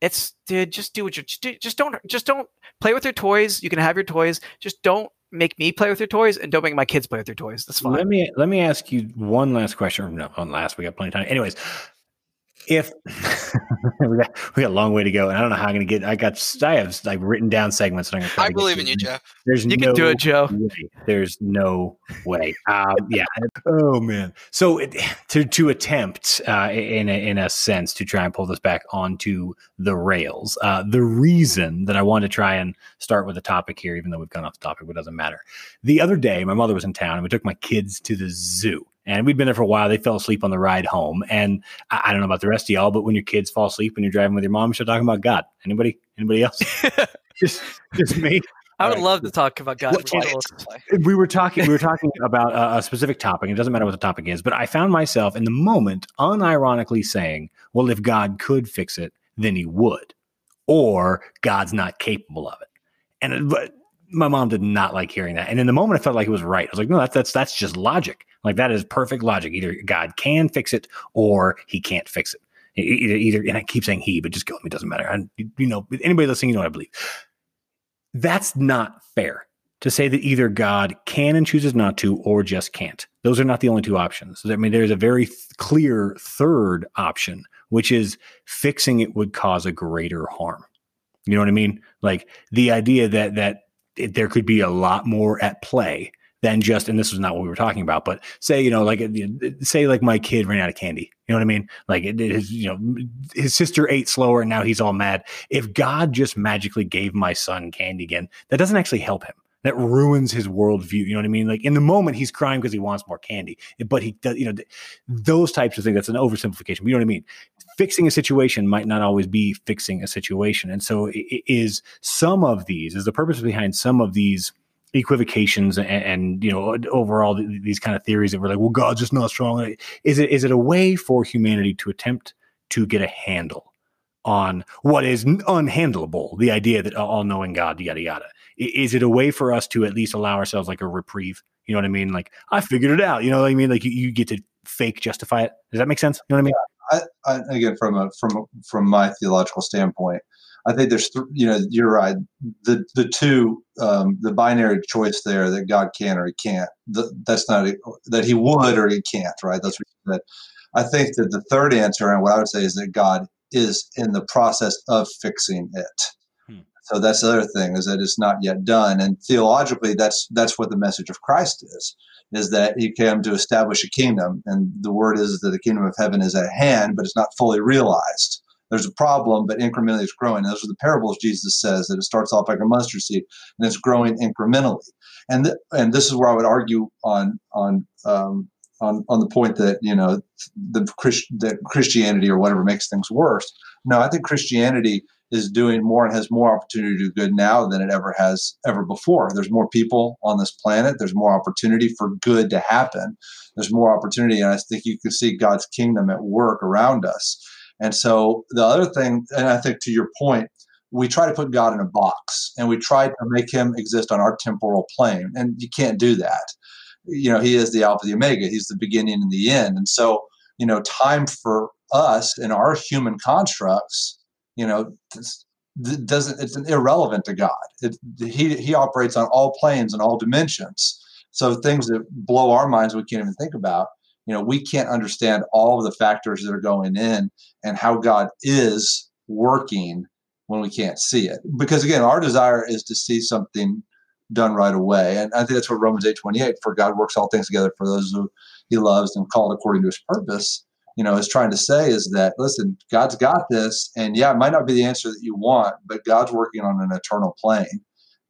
It's dude. Just do what you just don't play with your toys. You can have your toys. Just don't make me play with your toys, and don't make my kids play with their toys. That's fine. Let me ask you one last question. No, one last. We got plenty of time. Anyways, if we got a long way to go, and I don't know how I'm going to get. I have like written down segments. And I'm going to. I believe in you, Joe. You can do it, Joe. Way. There's no way. Yeah. Oh man. So to attempt in a sense to try and pull this back onto the rails. The reason that I want to try and start with a topic here, even though we've gone off the topic, but it doesn't matter. The other day, my mother was in town, and we took my kids to the zoo. And we'd been there for a while. They fell asleep on the ride home. And I don't know about the rest of y'all, but when your kids fall asleep when you're driving with your mom, you should talk about God. Anybody else? just me. I would love to talk about God. We were talking about a specific topic. It doesn't matter what the topic is, but I found myself in the moment unironically saying, well, if God could fix it, then he would, or God's not capable of it. But my mom did not like hearing that. And in the moment I felt like it was right. I was like, no, that's just logic. Like, that is perfect logic. Either God can fix it or he can't fix it. Either, and I keep saying he, but just go with me. It doesn't matter. Anybody listening, you know what I believe. That's not fair to say that either God can and chooses not to, or just can't. Those are not the only two options. I mean, there's a very clear third option, which is fixing it would cause a greater harm. You know what I mean? Like, the idea that there could be a lot more at play than just, and this was not what we were talking about, but say, you know, like, say like my kid ran out of candy. You know what I mean? Like, his sister ate slower and now he's all mad. If God just magically gave my son candy again, that doesn't actually help him. That ruins his worldview. You know what I mean? Like, in the moment he's crying because he wants more candy, but he does, those types of things. That's an oversimplification. But you know what I mean? Fixing a situation might not always be fixing a situation. And so is the purpose behind some of these equivocations and overall these kind of theories that we're like, well, God's just not strong. Is it a way for humanity to attempt to get a handle on what is unhandleable? The idea that all-knowing God, yada, yada. Is it a way for us to at least allow ourselves like a reprieve? You know what I mean? Like, I figured it out. You know what I mean? Like, you get to fake justify it. Does that make sense? You know what I mean? I again, from my theological standpoint, I think there's, you're right. The two, the binary choice there that God can or he can't, that's not, that he would or he can't, right? That's what you said. I think that the third answer, and what I would say, is that God is in the process of fixing it. So that's the other thing, is that it's not yet done. And theologically, that's what the message of Christ is that he came to establish a kingdom. And the word is that the kingdom of heaven is at hand, but it's not fully realized. There's a problem, but incrementally it's growing. Those are the parables Jesus says, that it starts off like a mustard seed and it's growing incrementally. And and this is where I would argue on the point that, that Christianity or whatever makes things worse. No, I think Christianity is doing more and has more opportunity to do good now than it ever has ever before. There's more people on this planet. There's more opportunity for good to happen. There's more opportunity. And I think you can see God's kingdom at work around us. And so the other thing, and I think to your point, we try to put God in a box and we try to make him exist on our temporal plane. And you can't do that. He is the Alpha, the Omega. He's the beginning and the end. And so, time for us and our human constructs, it's irrelevant to God. He operates on all planes and all dimensions. So things that blow our minds, we can't even think about. We can't understand all of the factors that are going in and how God is working when we can't see it. Because again, our desire is to see something done right away. And I think that's what Romans 8:28, for God works all things together for those who he loves and called according to his purpose, is trying to say is that, listen, God's got this, and yeah, it might not be the answer that you want, but God's working on an eternal plane.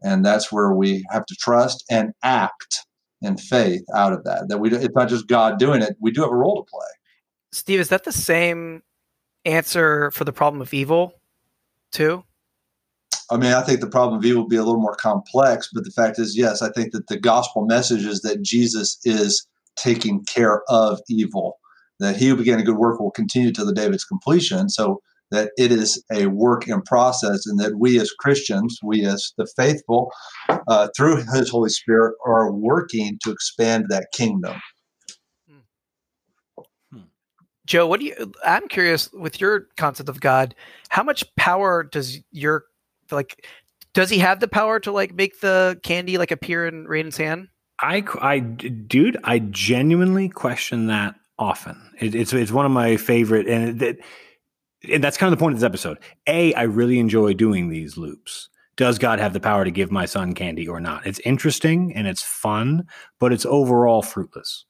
And that's where we have to trust and act in faith out of that, it's not just God doing it. We do have a role to play. Steve, is that the same answer for the problem of evil too? I mean, I think the problem of evil would be a little more complex, but the fact is, yes, I think that the gospel message is that Jesus is taking care of evil, that he who began a good work will continue till the day of its completion, so that it is a work in process, and that we as Christians, we as the faithful, through his Holy Spirit, are working to expand that kingdom. Joe, I'm curious, with your concept of God, how much power does he have the power to make the candy appear in Raiden's hand? I genuinely question that often. It's one of my favorite, and that's kind of the point of this episode. I really enjoy doing these loops. Does God have the power to give my son candy or not? It's interesting and it's fun, but it's overall fruitless.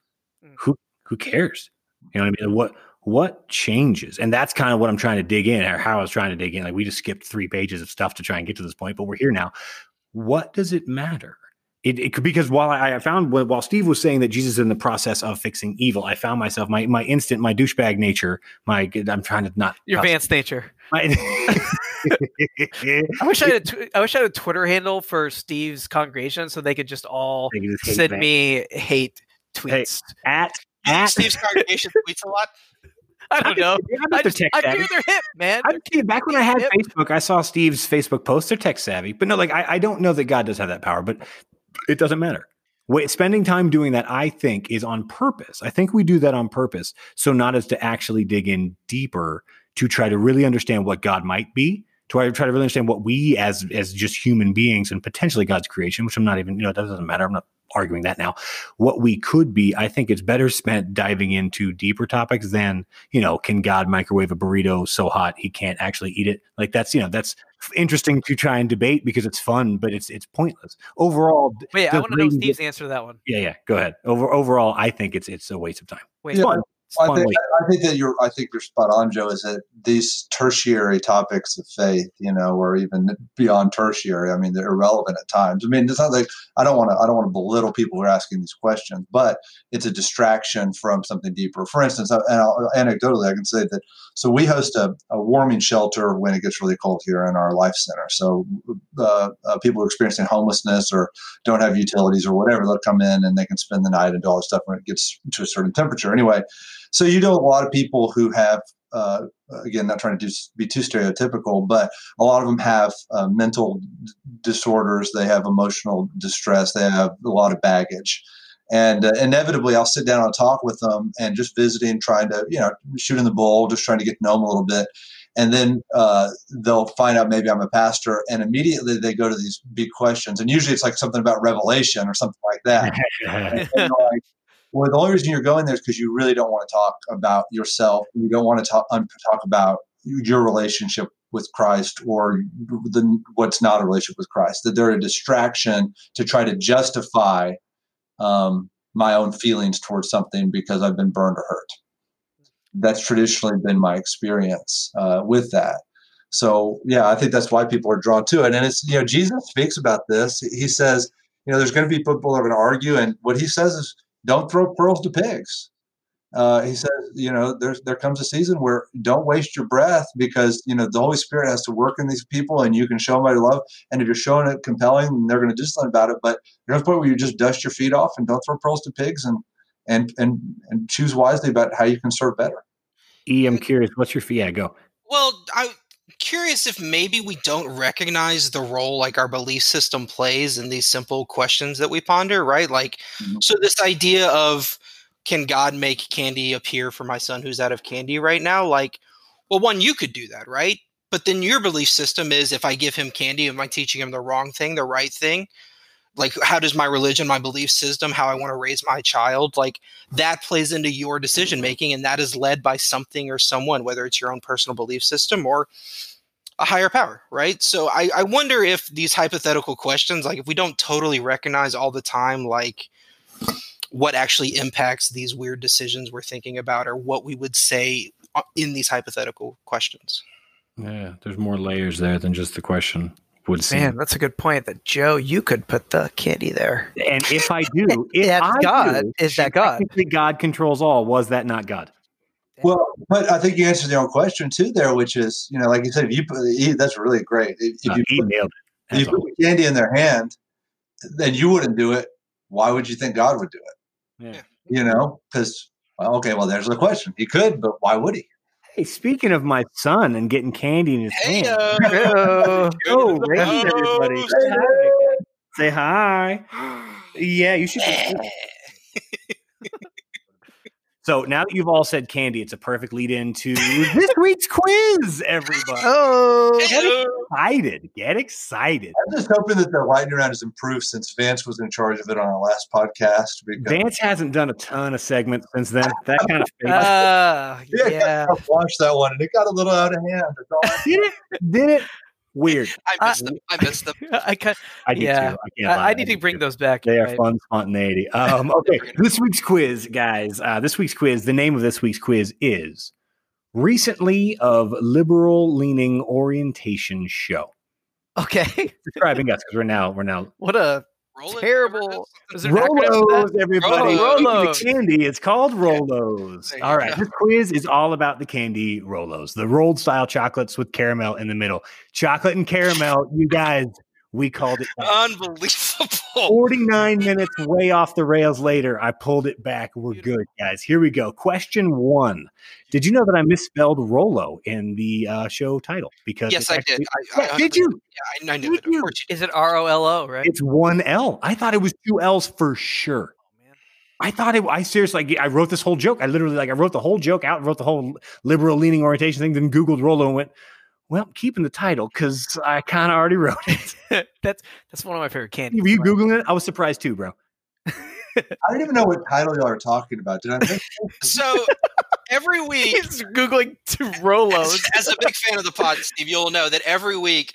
Who cares? You know what I mean? What changes? And that's kind of what I'm trying to dig in, or how I was trying to dig in. Like, we just skipped 3 pages of stuff to try and get to this point, but we're here now. What does it matter? It could, because while Steve was saying that Jesus is in the process of fixing evil, I found myself, my douchebag nature, I'm trying to not your Vance nature. I wish I had a Twitter handle for Steve's congregation so they could just all send me hate tweets. At Steve's congregation tweets a lot. I don't know. I'm sure they're hip, man. Back when I had Facebook, I saw Steve's Facebook posts. They're tech savvy, but no, I don't know that God does have that power, but it doesn't matter. Spending time doing that, I think, is on purpose. I think we do that on purpose, so not as to actually dig in deeper to try to really understand what God might be, to try to really understand what we as just human beings and potentially God's creation, which I'm not even, that doesn't matter. I'm not arguing that now. What we could be, I think it's better spent diving into deeper topics than, can God microwave a burrito so hot he can't actually eat it? Like that's, that's interesting to try and debate because it's fun, but it's pointless overall. Wait, I want to know Steve's answer to that one. Yeah. Go ahead. Overall, I think it's a waste of time. Wait, yeah. I think you're spot on, Joe, is that these tertiary topics of faith, or even beyond tertiary, they're irrelevant at times. It's not like I don't want to belittle people who are asking these questions, but it's a distraction from something deeper. For instance, anecdotally, I can say that, so we host a warming shelter when it gets really cold here in our life center. So people who are experiencing homelessness or don't have utilities or whatever, they'll come in and they can spend the night and do all this stuff when it gets to a certain temperature. Anyway, so you know a lot of people who have, again, not trying to be too stereotypical, but a lot of them have mental disorders. They have emotional distress. They have a lot of baggage. And inevitably, I'll sit down and talk with them and just visiting, trying to, shooting the bull, just trying to get to know them a little bit. And then they'll find out maybe I'm a pastor, and immediately they go to these big questions. And usually it's like something about Revelation or something like that. and like, well, the only reason you're going there is because you really don't want to talk about yourself. You don't want to talk about your relationship with Christ or what's not a relationship with Christ, that they're a distraction to try to justify my own feelings towards something because I've been burned or hurt. That's traditionally been my experience with that. So, yeah, I think that's why people are drawn to it. And it's, Jesus speaks about this. He says, there's going to be people who are going to argue. And what he says is, don't throw pearls to pigs. He says, there comes a season where don't waste your breath because, the Holy Spirit has to work in these people and you can show them by love. And if you're showing it compelling, then they're going to do something about it. But there's a point where you just dust your feet off and don't throw pearls to pigs and choose wisely about how you can serve better. E, I'm curious. What's your fee? Yeah, go. Well, I'm curious if maybe we don't recognize the role like our belief system plays in these simple questions that we ponder, right? Like, so this idea of, can God make candy appear for my son who's out of candy right now? Like, well, one, you could do that, right? But then your belief system is, if I give him candy, am I teaching him the wrong thing, the right thing? Like, how does my religion, my belief system, how I want to raise my child, like that plays into your decision-making, and that is led by something or someone, whether it's your own personal belief system or a higher power, right? So I wonder if these hypothetical questions, like if we don't totally recognize all the time, like what actually impacts these weird decisions we're thinking about or what we would say in these hypothetical questions. Yeah, there's more layers there than just the question. Man, that's a good point. That Joe, you could put the candy there. And if I do, is that God? God controls all. Was that not God? Well, but I think you answered your own question too there, which is, like you said, if you put, that's really great. If you put candy in their hand, then you wouldn't do it. Why would you think God would do it? Yeah. Because there's the question. He could, but why would he? Hey, speaking of my son and getting candy in his hand. Hello. Oh, Raiden, everybody. Hello. Say hi. Yeah, you should. So now that you've all said candy, it's a perfect lead into this week's quiz, everybody. Oh, get excited. I'm just hoping that the lightning round has improved since Vance was in charge of it on our last podcast. Vance hasn't done a ton of segments since then. That kind of thing. Yeah. I watched that one, and it got a little out of hand. Did it? Weird. I missed them. I did too. I need to bring those back. They are fun spontaneity. Okay, this week's quiz, guys. The name of this week's quiz is Recently of Liberal-Leaning Orientation Show. Okay. Describing us because we're now. What a terrible. Rolos, everybody. Rolos. The candy is called Rolos. All right. This quiz is all about the candy Rolos, the rolled style chocolates with caramel in the middle. Chocolate and caramel, you guys, We called it back. Unbelievable. 49 minutes way off the rails later, I pulled it back. We're good, guys. Here we go. Question one. Did you know that I misspelled Rolo in the show title? Because yes, actually, I did. Did you? Yeah, I knew it. Of course. Is it R-O-L-O, right? It's one L. I thought it was two L's for sure. I thought it. I seriously, I wrote this whole joke. I literally, I wrote the whole joke out, wrote the whole liberal leaning orientation thing, then Googled Rolo and went, well, I'm keeping the title because I kind of already wrote it. that's one of my favorite candies. Were you Googling it? I was surprised too, bro. I don't even know what title y'all are talking about. Did I make so every week, he's Googling to Rolos. As a big fan of the pod, Steve, you'll know that every week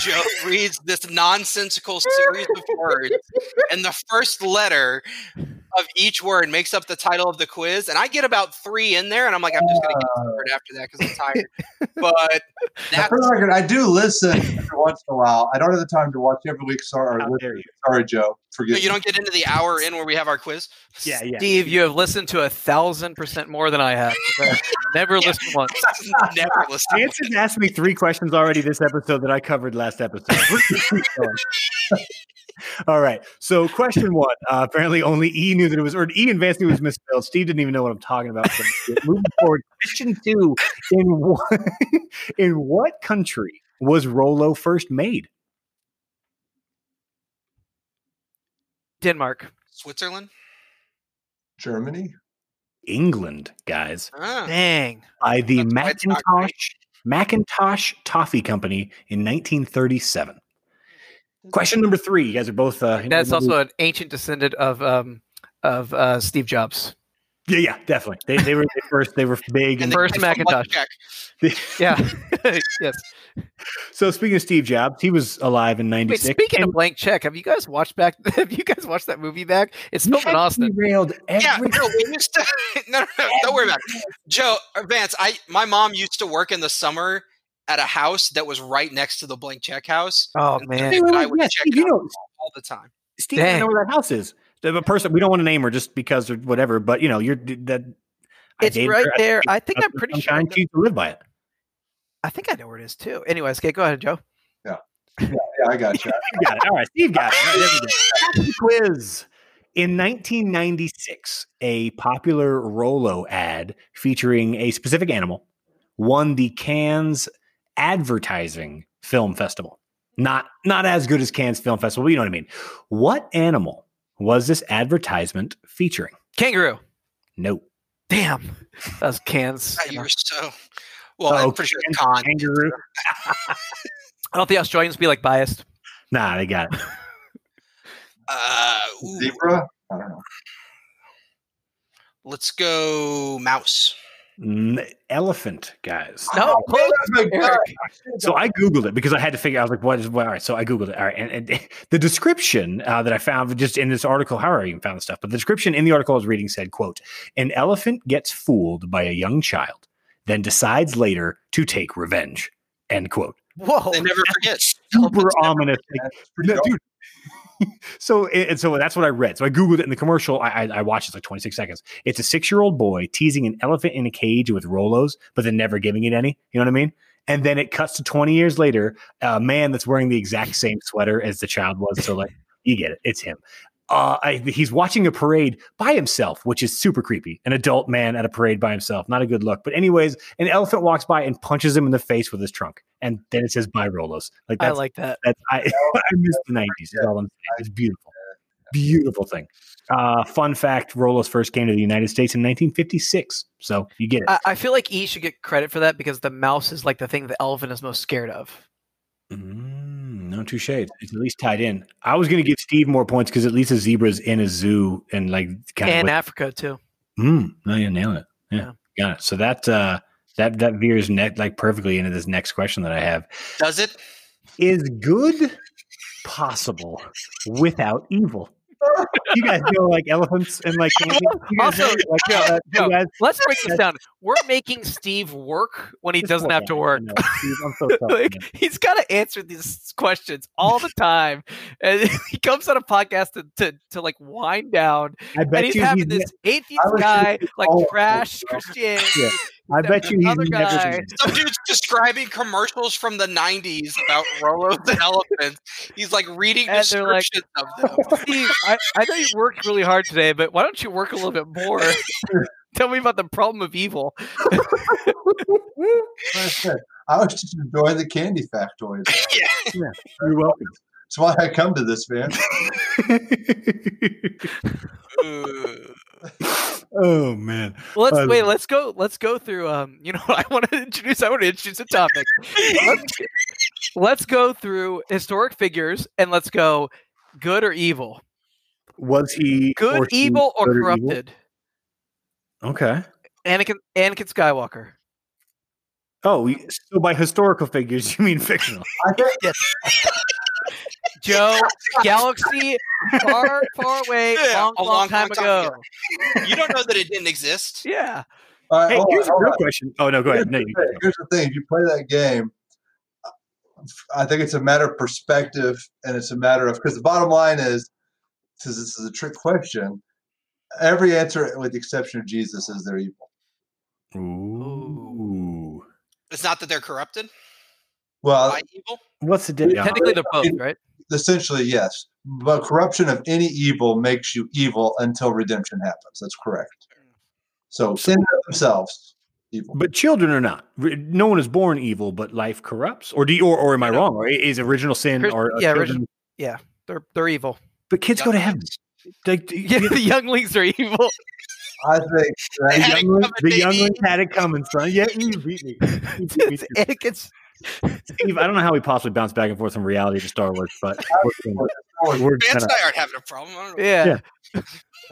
Joe reads this nonsensical series of words, and the first letter of each word makes up the title of the quiz. And I get about three in there, and I'm like, I'm just going to get started after that because I'm tired. But that's for the record, I do listen every once in a while. I don't have the time to watch every week. Sorry, Joe. Forgive me. You don't get into the hour in where we have our quiz? Yeah. Steve, you have listened to 1,000% more than I have. Never listened once. Never listened. Jansen asked me three questions already this episode that I covered last episode. All right. So question one, apparently only E knew that it was, or E and Vance knew it was misspelled. Steve didn't even know what I'm talking about. Moving forward, question two, in what country was Rolo first made? Denmark. Switzerland. Germany. England, guys. Ah, dang. By the Macintosh Toffee Company in 1937. Question number three. You guys are both. That's also an ancient descendant of Steve Jobs. Yeah, definitely. They were first. They were big. And first Macintosh. Yeah. Yes. So speaking of Steve Jobs, he was alive in '96. Speaking of Blank Check, have you guys watched that movie back? It's filmed in Austin. Derailed everything. Yeah, no, don't worry about it. Joe, Vance, my mom used to work in the summer at a house that was right next to the Blank Check house. Oh, man. I would check all the time. Steve, you know where that house is. The person, we don't want to name her just because or whatever, but you know, it's right her. There. I think I'm pretty sure. She used to live by it. I think I know where it is too. Anyways, okay, go ahead, Joe. Yeah, I got you. You got it. All right, Steve got it. All right, quiz. In 1996, a popular Rolo ad featuring a specific animal won the Cannes Advertising Film Festival. Not as good as Cannes Film Festival, but you know what I mean. What animal was this advertisement featuring? Kangaroo. No. Damn. That was Cannes. You were so... Well, I'm pretty sure it's Con. Kangaroo. I don't think Australians be, biased. Nah, they got it. Zebra? I don't know. Let's go mouse. Elephant, guys. No, close. So I Googled it because I had to figure out, what is what? All right, so I Googled it. All right. And the description that I found just in this article, how I even found this stuff, but the description in the article I was reading said, quote, an elephant gets fooled by a young child, then decides later to take revenge, end quote. Whoa. They never forget. Super ominous. Dude. So that's what I read. So I Googled it in the commercial. I watched it 26 seconds. It's a 6-year-old boy teasing an elephant in a cage with Rolos, but then never giving it any. You know what I mean? And then it cuts to 20 years later, a man that's wearing the exact same sweater as the child was. So you get it. It's him. He's watching a parade by himself, which is super creepy. An adult man at a parade by himself. Not a good look. But anyways, an elephant walks by and punches him in the face with his trunk. And then it says, bye, Rolos. I like that. I miss the 90s. Is all I'm saying. It's beautiful. Beautiful thing. Fun fact, Rolos first came to the United States in 1956. So you get it. I feel like E should get credit for that because the mouse is the thing the elephant is most scared of. No, touche. It's at least tied in. I was going to give Steve more points because at least a zebra's in a zoo and kind of Africa too. No, you nailed it. Yeah, got it. So that veers perfectly into this next question that I have. Does it? Is good possible without evil? You guys know elephants and let's break this down. We're making Steve work when he doesn't have to work. Steve, I'm so sorry. He's got to answer these questions all the time, and he comes on a podcast to wind down. I bet and he's having this atheist guy trash Christianity. Yeah. I bet you he's never seen. Some dude's describing commercials from the 90s about Rolos and elephants. He's like reading and descriptions of them. Steve, I know you worked really hard today, but why don't you work a little bit more? Tell me about the problem of evil. I was just enjoying the candy factoid. Yeah. Yeah. You're welcome. That's why I come to this, man. Oh man. Well, let's go through you know what I want to introduce a topic. Let's go through historic figures and let's go good or evil. Was he good, or evil, or corrupted? Evil? Okay. Anakin Skywalker. Oh, so by historical figures you mean fictional. Joe, galaxy far away, long time ago. You don't know that it didn't exist. Yeah. Hey, here's a real question. Oh no, go ahead. No, here's the thing: you play that game. I think it's a matter of perspective, and it's a matter of, because the bottom line is, because this is a trick question, every answer with the exception of Jesus is they're evil. Ooh. It's not that they're corrupted. Well, by evil? What's the difference? Technically, they're both, right? Essentially, yes. But corruption of any evil makes you evil until redemption happens. That's correct. So, sin themselves, evil. But children are not. No one is born evil, but life corrupts. Or do you, or am I wrong? Or is original sin yeah, they're evil. But kids go to heaven. Like, the younglings are evil. I think the younglings had it coming, son. Yeah, you beat me. It gets. Steve, I don't know how we possibly bounce back and forth from reality to Star Wars, but we're fans and I aren't having a problem. I don't know. Yeah.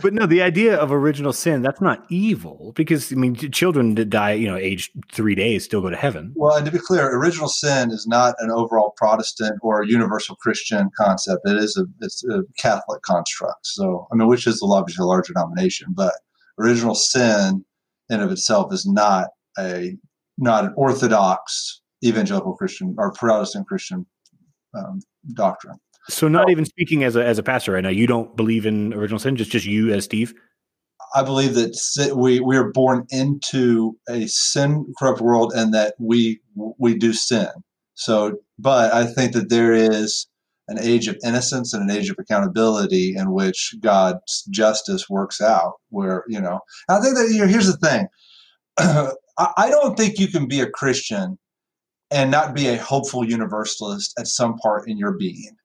But no, the idea of original sin—that's not evil, because I mean, children that die, you know, age 3 days, still go to heaven. Well, and to be clear, original sin is not an overall Protestant or universal Christian concept. It's a Catholic construct. So, I mean, which is obviously a larger denomination, but original sin in of itself is not an Orthodox evangelical Christian or Protestant Christian doctrine. So not even speaking as a pastor right now, you don't believe in original sin, just you as Steve? I believe that we are born into a sin-corrupt world and that we do sin. So, but I think that there is an age of innocence and an age of accountability in which God's justice works out where, you know. I think that, you know, here's the thing. I don't think you can be a Christian and not be a hopeful universalist at some part in your being.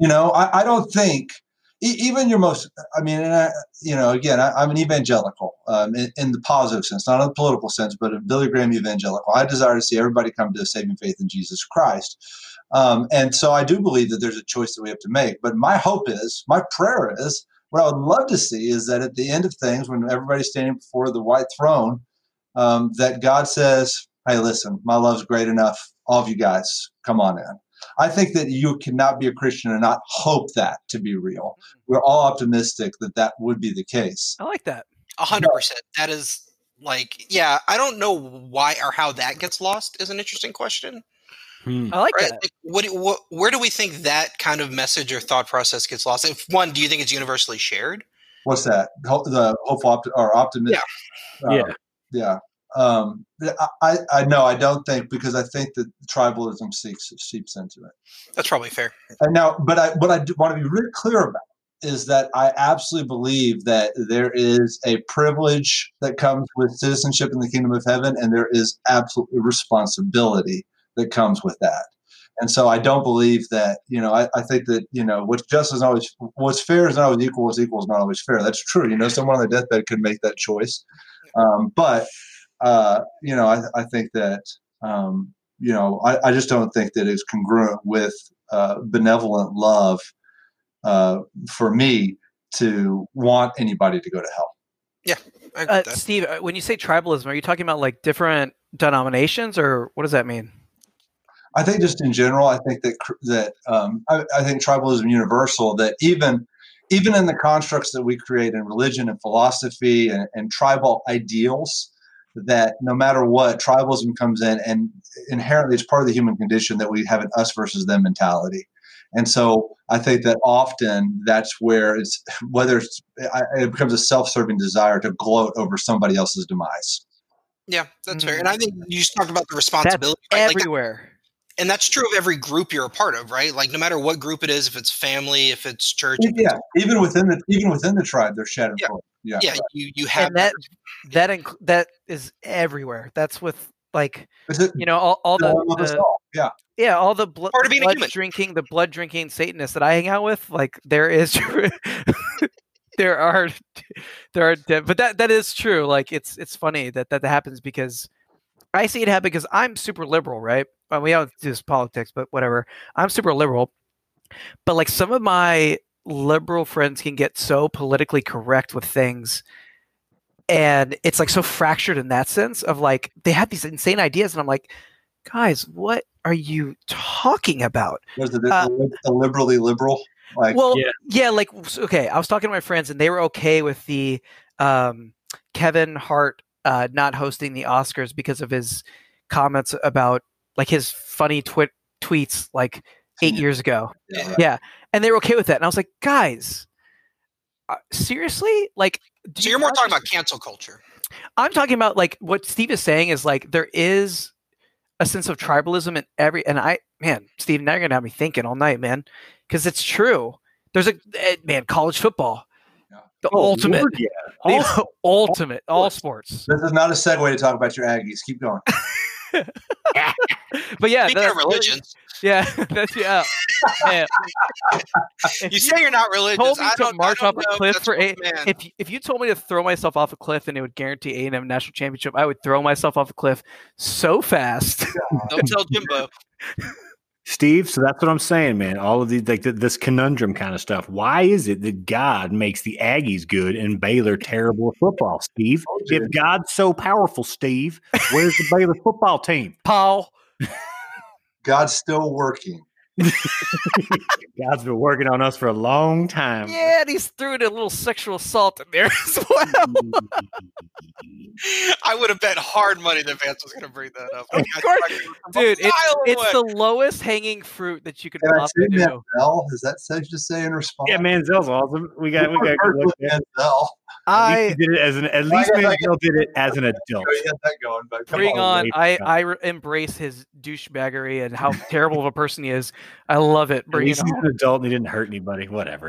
You know, I don't think even your most, I mean, and I'm an evangelical in the positive sense, not in the political sense, but a Billy Graham evangelical. I desire to see everybody come to a saving faith in Jesus Christ. And so I do believe that there's a choice that we have to make. But my hope is, my prayer is, what I would love to see is that at the end of things, when everybody's standing before the white throne, that God says, hey, listen, my love's great enough. All of you guys, come on in. I think that you cannot be a Christian and not hope that to be real. We're all optimistic that that would be the case. I like that. 100%. That is like, yeah, I don't know why or how that gets lost is an interesting question. I like that. Like, where do we think that kind of message or thought process gets lost? If one, do you think it's universally shared? What's that? The hopeful or optimistic? Yeah. Yeah. I know I don't think, because I think that tribalism seeps into it. That's probably fair. And now, but what I do want to be really clear about is that I absolutely believe that there is a privilege that comes with citizenship in the kingdom of heaven, and there is absolutely responsibility that comes with that. And so I don't believe that, you know, I think that, you know, what's fair is not always equal. What's equal is not always fair. That's true. You know, someone on the deathbed could make that choice. You know, I think that, you know, I just don't think that it's congruent with benevolent love for me to want anybody to go to hell. Yeah. Steve, when you say tribalism, are you talking about like different denominations, or what does that mean? I think just in general, I think I think tribalism universal, that even in the constructs that we create in religion and philosophy and tribal ideals, that no matter what, tribalism comes in, and inherently it's part of the human condition that we have an us versus them mentality. And so I think that often that's where it becomes a self-serving desire to gloat over somebody else's demise. Yeah, that's fair. And I think you just talked about the responsibility. That's right? Everywhere. Like, and that's true of every group you're a part of, right? Like no matter what group it is, if it's family, if it's church. Yeah, even within the tribe, they're shattered. Yeah, yeah, yeah, right. you have and that is everywhere. That's with like all the blood drinking Satanists that I hang out with. Like there is, there are, but that is true. Like it's funny that happens because. I see it happen because I'm super liberal, right? Well, we don't do this politics, but whatever. I'm super liberal. But like some of my liberal friends can get so politically correct with things. And it's like so fractured in that sense of like they have these insane ideas. And I'm like, guys, what are you talking about? Was it a liberally liberal? Like, like, okay. I was talking to my friends and they were okay with the Kevin Hart not hosting the Oscars because of his comments about like his funny tweets like 8 years ago. Yeah. Right. Yeah. And they were okay with that. And I was like, guys, seriously? Like, so you're more talking about cancel culture. I'm talking about like what Steve is saying is like, there is a sense of tribalism in every, and Steve, now you're going to have me thinking all night, man. Cause it's true. There's college football. The ultimate, Lord, yeah. Ultimate, all sports. This is not a segue to talk about your Aggies. Keep going. But yeah, speaking of religions. Yeah. You say you're not religious. Told me to march off a cliff for A&M. If you told me to throw myself off a cliff and it would guarantee A&M national championship, I would throw myself off a cliff so fast. Don't tell Jimbo. Steve, so that's what I'm saying, man. All of these, like this conundrum kind of stuff. Why is it that God makes the Aggies good and Baylor terrible at football, Steve? If God's so powerful, Steve, where's the Baylor football team? Paul. God's still working. God's been working on us for a long time. Yeah, and he's threw in a little sexual assault in there as well. I would have bet hard money that Vance was going to bring that up. Of course. Dude, it's the lowest hanging fruit that you could possibly do. Manziel? Is that safe to say in response? Yeah, Manziel's awesome. We got good luck with Manziel. Manziel did it as an adult. Bring on! I embrace his douchebaggery and how terrible of a person he is. I love it. Bring it on. He's an adult and he didn't hurt anybody. Whatever.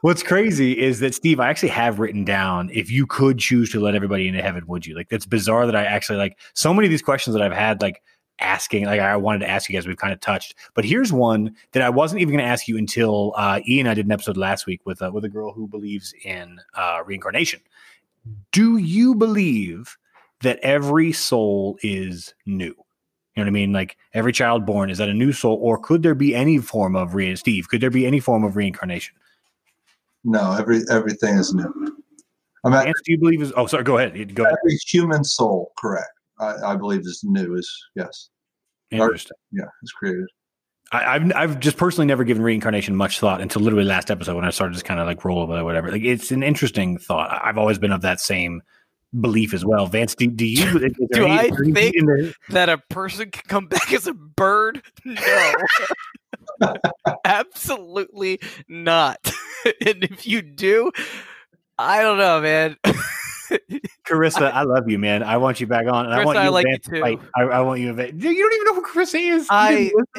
What's crazy is that, Steve, I actually have written down, if you could choose to let everybody into heaven, would you? Like, that's bizarre that I actually, like, so many of these questions that I've had, like, asking, like, I wanted to ask you guys, we've kind of touched. But here's one that I wasn't even going to ask you until Ian and I did an episode last week with a girl who believes in reincarnation. Do you believe that every soul is new? You know what I mean? Like every child born, is that a new soul? Or could there be any form of reincarnation? No, everything is new. Do you believe is? Oh, sorry. Go ahead. Go ahead. Every human soul, correct? I believe is new. Yes. Interesting. It's created. I've just personally never given reincarnation much thought until literally last episode when I started just kind of like roll over whatever. Like it's an interesting thought. I've always been of that same belief as well. Vance, do you? Do I think that a person can come back as a bird? No. Absolutely not. And if you do, I don't know, man. Carissa, I love you, man. I want you back on. And Carissa, I want you I like you too. Fight. I want you to fight. You don't even know who Carissa is.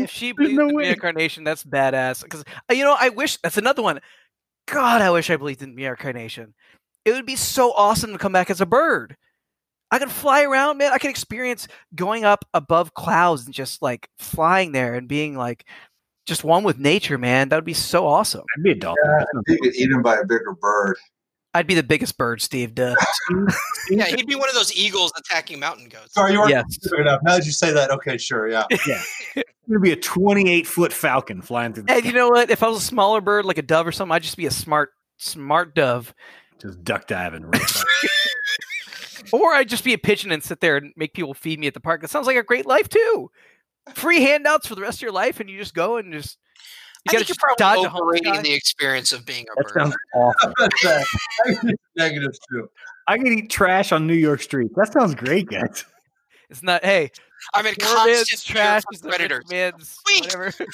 If she believes in reincarnation, that's badass. Because, you know, I wish – that's another one. God, I wish I believed in reincarnation. It would be so awesome to come back as a bird. I could fly around, man. I could experience going up above clouds and just, like, flying there and being, like – just one with nature, man. That would be so awesome. I'd be a dolphin. Yeah, I'd get eaten by a bigger bird. I'd be the biggest bird, Steve. Duh. Yeah, he'd be one of those eagles attacking mountain goats. Sorry, you weren't specific enough. Now that you say that, okay, sure, yeah. You'd be a 28-foot falcon flying through. And you know what? If I was a smaller bird, like a dove or something, I'd just be a smart dove. Just duck diving. Real fast. Or I'd just be a pigeon and sit there and make people feed me at the park. That sounds like a great life too. Free handouts for the rest of your life, and you just go and just. You got to dodge a home run. The experience of being a bird. That sounds awful. That's negative too. I can eat trash on New York streets. That sounds great, guys. It's not. Hey, I'm in constant trash with predators.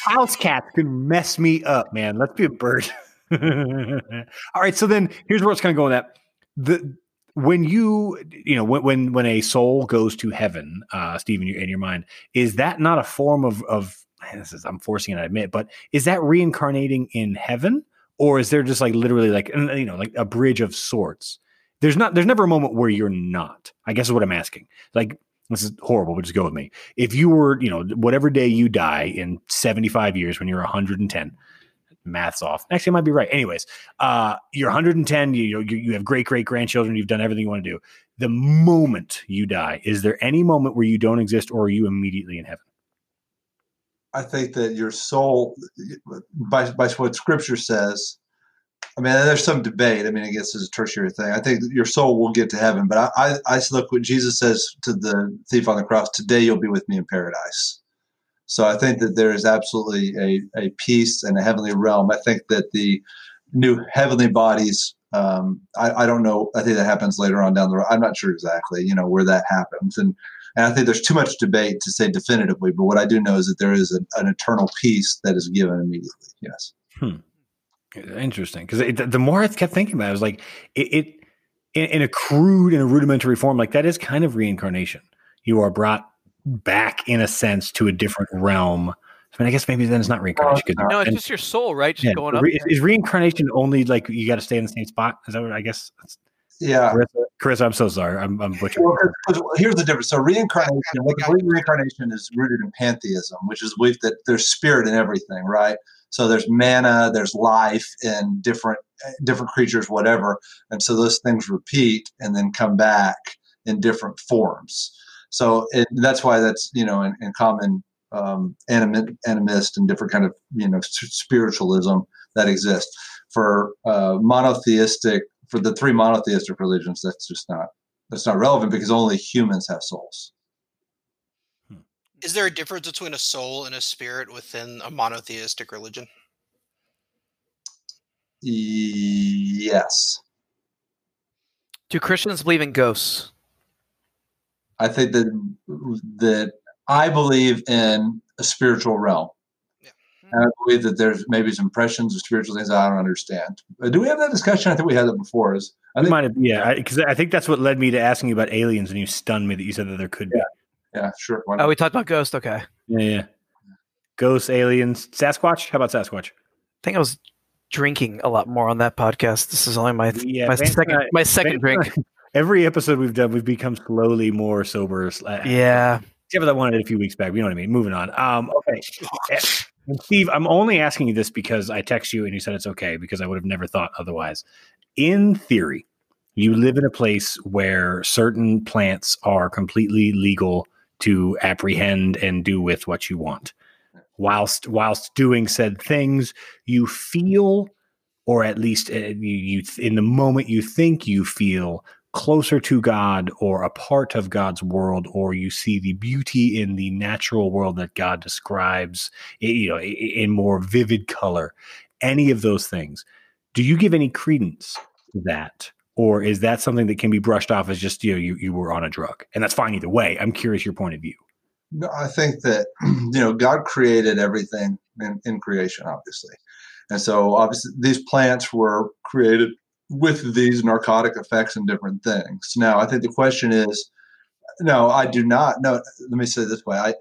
House cats can mess me up, man. Let's be a bird. All right. So then, here's where it's kind of going. That the When a soul goes to heaven, Stephen, in your mind, is that not a form of this is, I'm forcing it, I admit, but is that reincarnating in heaven, or is there just like literally like, you know, like a bridge of sorts? There's never a moment where you're not, I guess is what I'm asking. Like, this is horrible, but just go with me. If you were, you know, whatever day you die in 75 years when you're 110, math's off. Actually, I might be right. Anyways, you're 110, you have great-great-grandchildren, you've done everything you want to do. The moment you die, is there any moment where you don't exist, or are you immediately in heaven? I think that your soul, by what Scripture says, I mean, there's some debate. I mean, I guess it's a tertiary thing. I think your soul will get to heaven, but I look what Jesus says to the thief on the cross, today you'll be with me in paradise. So I think that there is absolutely a peace and a heavenly realm. I think that the new heavenly bodies, I don't know. I think that happens later on down the road. I'm not sure exactly, where that happens. And I think there's too much debate to say definitively, but what I do know is that there is an eternal peace that is given immediately. Yes. Interesting. Because the more I kept thinking about it, I was like, in a crude and a rudimentary form, like that is kind of reincarnation. You are brought back in a sense to a different realm. I mean, I guess maybe then it's not reincarnation. No, it's just your soul, right? Just going up. Is reincarnation only like you got to stay in the same spot? Is that what I guess? Yeah. Carissa, I'm so sorry. I'm butchering. Well, here's the difference. So reincarnation is rooted in pantheism, which is belief that there's spirit in everything, right? So there's mana, there's life in different creatures, whatever. And so those things repeat and then come back in different forms. So that's why that's, in common animist and different kind of, spiritualism that exists. For for the three monotheistic religions, that's not relevant because only humans have souls. Is there a difference between a soul and a spirit within a monotheistic religion? Yes. Do Christians believe in ghosts? I think that I believe in a spiritual realm. Yeah. And I believe that there's maybe some impressions of spiritual things I don't understand. Do we have that discussion? I think we had that before. Because I think that's what led me to asking you about aliens, and you stunned me that you said that there could be. Yeah, sure. Oh, we talked about ghosts. Okay. Yeah. Ghosts, aliens, Sasquatch. How about Sasquatch? I think I was drinking a lot more on that podcast. This is only my second drink. Every episode we've done, we've become slowly more sober. Yeah. Except for that one a few weeks back. You know what I mean? Moving on. Okay. And Steve, I'm only asking you this because I text you and you said it's okay, because I would have never thought otherwise. In theory, you live in a place where certain plants are completely legal to apprehend and do with what you want. Whilst doing said things, you feel, or at least you in the moment you think you feel, closer to God or a part of God's world, or you see the beauty in the natural world that God describes, in more vivid color, any of those things. Do you give any credence to that? Or is that something that can be brushed off as just, you were on a drug? And that's fine either way. I'm curious your point of view. No, I think that, God created everything in creation, obviously. And so obviously these plants were created with these narcotic effects and different things. Now, I think the question is, let me say it this way.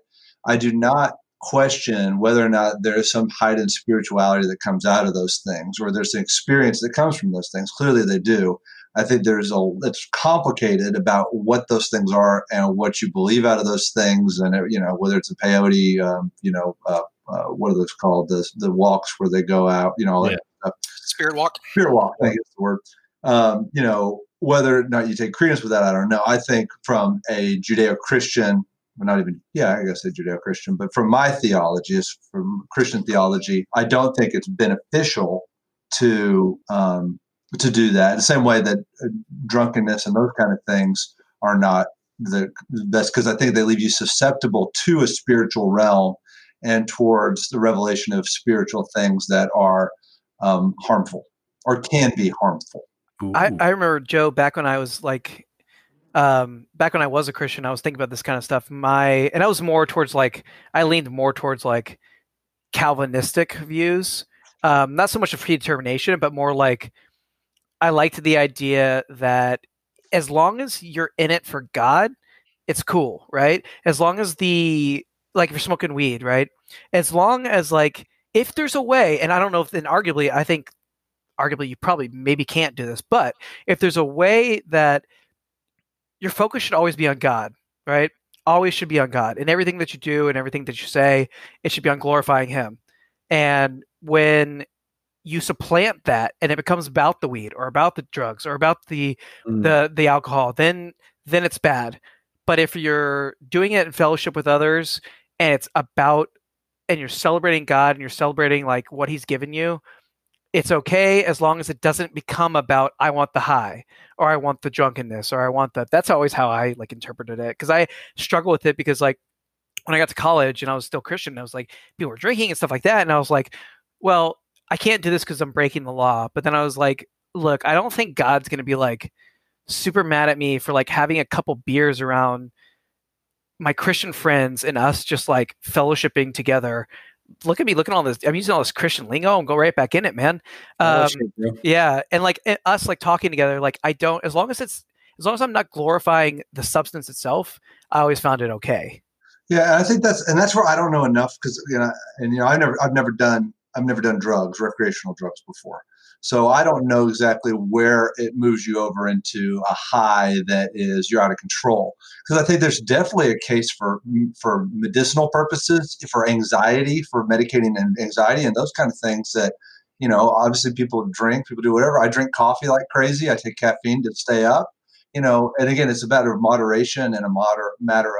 I do not question whether or not there is some heightened spirituality that comes out of those things, or there's an experience that comes from those things. Clearly they do. I think it's complicated about what those things are and what you believe out of those things. And, whether it's a peyote, what are those called? The walks where they go out, all that stuff. Spirit walk. Spirit walk, I think is the word. Whether or not you take credence with that, I don't know. I think from a Judeo-Christian, I guess a Judeo-Christian, but from my theology, from Christian theology, I don't think it's beneficial to do that. The same way that drunkenness and those kind of things are not the best, because I think they leave you susceptible to a spiritual realm and towards the revelation of spiritual things that are harmful or can be harmful. I remember, Joe, back when I was like, back when I was a Christian, I was thinking about this kind of stuff. I was more towards I leaned more towards Calvinistic views, not so much of predetermination, but more like I liked the idea that as long as you're in it for God, it's cool, right? As long as the, like, if you're smoking weed, right? As long as, like, if there's a way, and I don't know if then arguably, I think arguably you probably maybe can't do this, but if there's a way that your focus should always be on God, right? Always should be on God. And everything that you do and everything that you say, it should be on glorifying him. And when you supplant that and it becomes about the weed or about the drugs or about the alcohol, then it's bad. But if you're doing it in fellowship with others and it's about, and you're celebrating God and you're celebrating like what he's given you, it's okay as long as it doesn't become about, I want the high or I want the drunkenness or I want that. That's always how I like interpreted it. Cause I struggle with it because like when I got to college and I was still Christian, I was like, people were drinking and stuff like that. And I was like, well, I can't do this cause I'm breaking the law. But then I was like, look, I don't think God's going to be like super mad at me for like having a couple beers around my Christian friends and us just like fellowshipping together. Look at me, looking all this. I'm using all this Christian lingo and go right back in it, man. Yeah. And like us, like talking together, like I don't, as long as I'm not glorifying the substance itself, I always found it okay. Yeah. And I think that's where I don't know enough. Cause you know, I've never done drugs, recreational drugs before. So I don't know exactly where it moves you over into a high that is you're out of control. Because I think there's definitely a case for medicinal purposes, for anxiety, for medicating and anxiety and those kind of things that, you know, obviously people drink, people do whatever. I drink coffee like crazy. I take caffeine to stay up, you know, and again, it's a matter of moderation and a matter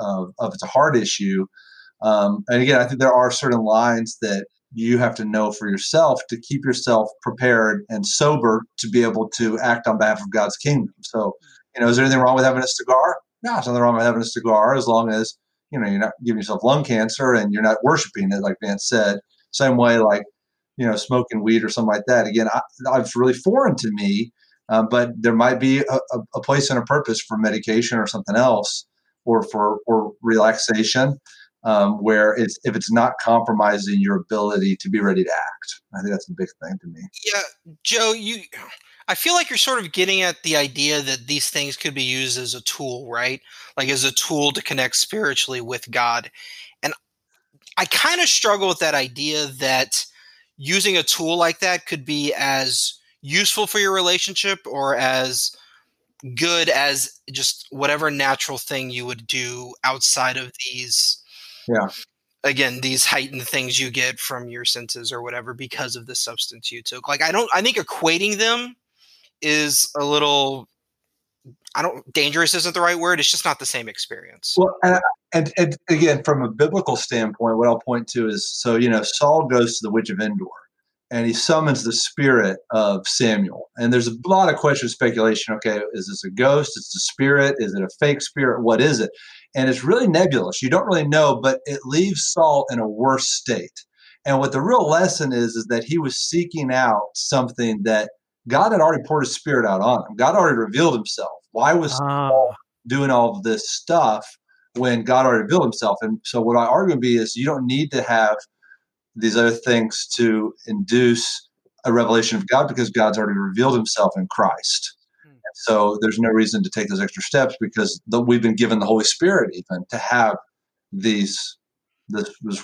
of it's a heart issue. And again, I think there are certain lines that you have to know for yourself to keep yourself prepared and sober to be able to act on behalf of God's kingdom. So, you know, is there anything wrong with having a cigar? No, there's nothing wrong with having a cigar as long as, you know, you're not giving yourself lung cancer and you're not worshiping it, like Vance said. Same way, like, you know, smoking weed or something like that. Again, it's really foreign to me, but there might be a place and a purpose for medication or something else or relaxation. Where it's, if it's not compromising your ability to be ready to act, I think that's a big thing to me. Yeah, Joe, I feel like you're sort of getting at the idea that these things could be used as a tool, right? Like as a tool to connect spiritually with God. And I kind of struggle with that idea that using a tool like that could be as useful for your relationship or as good as just whatever natural thing you would do outside of these. Yeah. Again, these heightened things you get from your senses or whatever because of the substance you took. Like, I think equating them is a little, dangerous isn't the right word. It's just not the same experience. Well, and again, from a biblical standpoint, what I'll point to is, so, you know, Saul goes to the Witch of Endor and he summons the spirit of Samuel. And there's a lot of questions, speculation. Okay, is this a ghost? Is it a spirit? Is it a fake spirit? What is it? And it's really nebulous. You don't really know, but it leaves Saul in a worse state. And what the real lesson is that he was seeking out something that God had already poured his spirit out on him. God already revealed himself. Why was Saul doing all of this stuff when God already revealed himself? And so what I argue would be is you don't need to have these other things to induce a revelation of God because God's already revealed himself in Christ. So there's no reason to take those extra steps because we've been given the Holy Spirit even to have this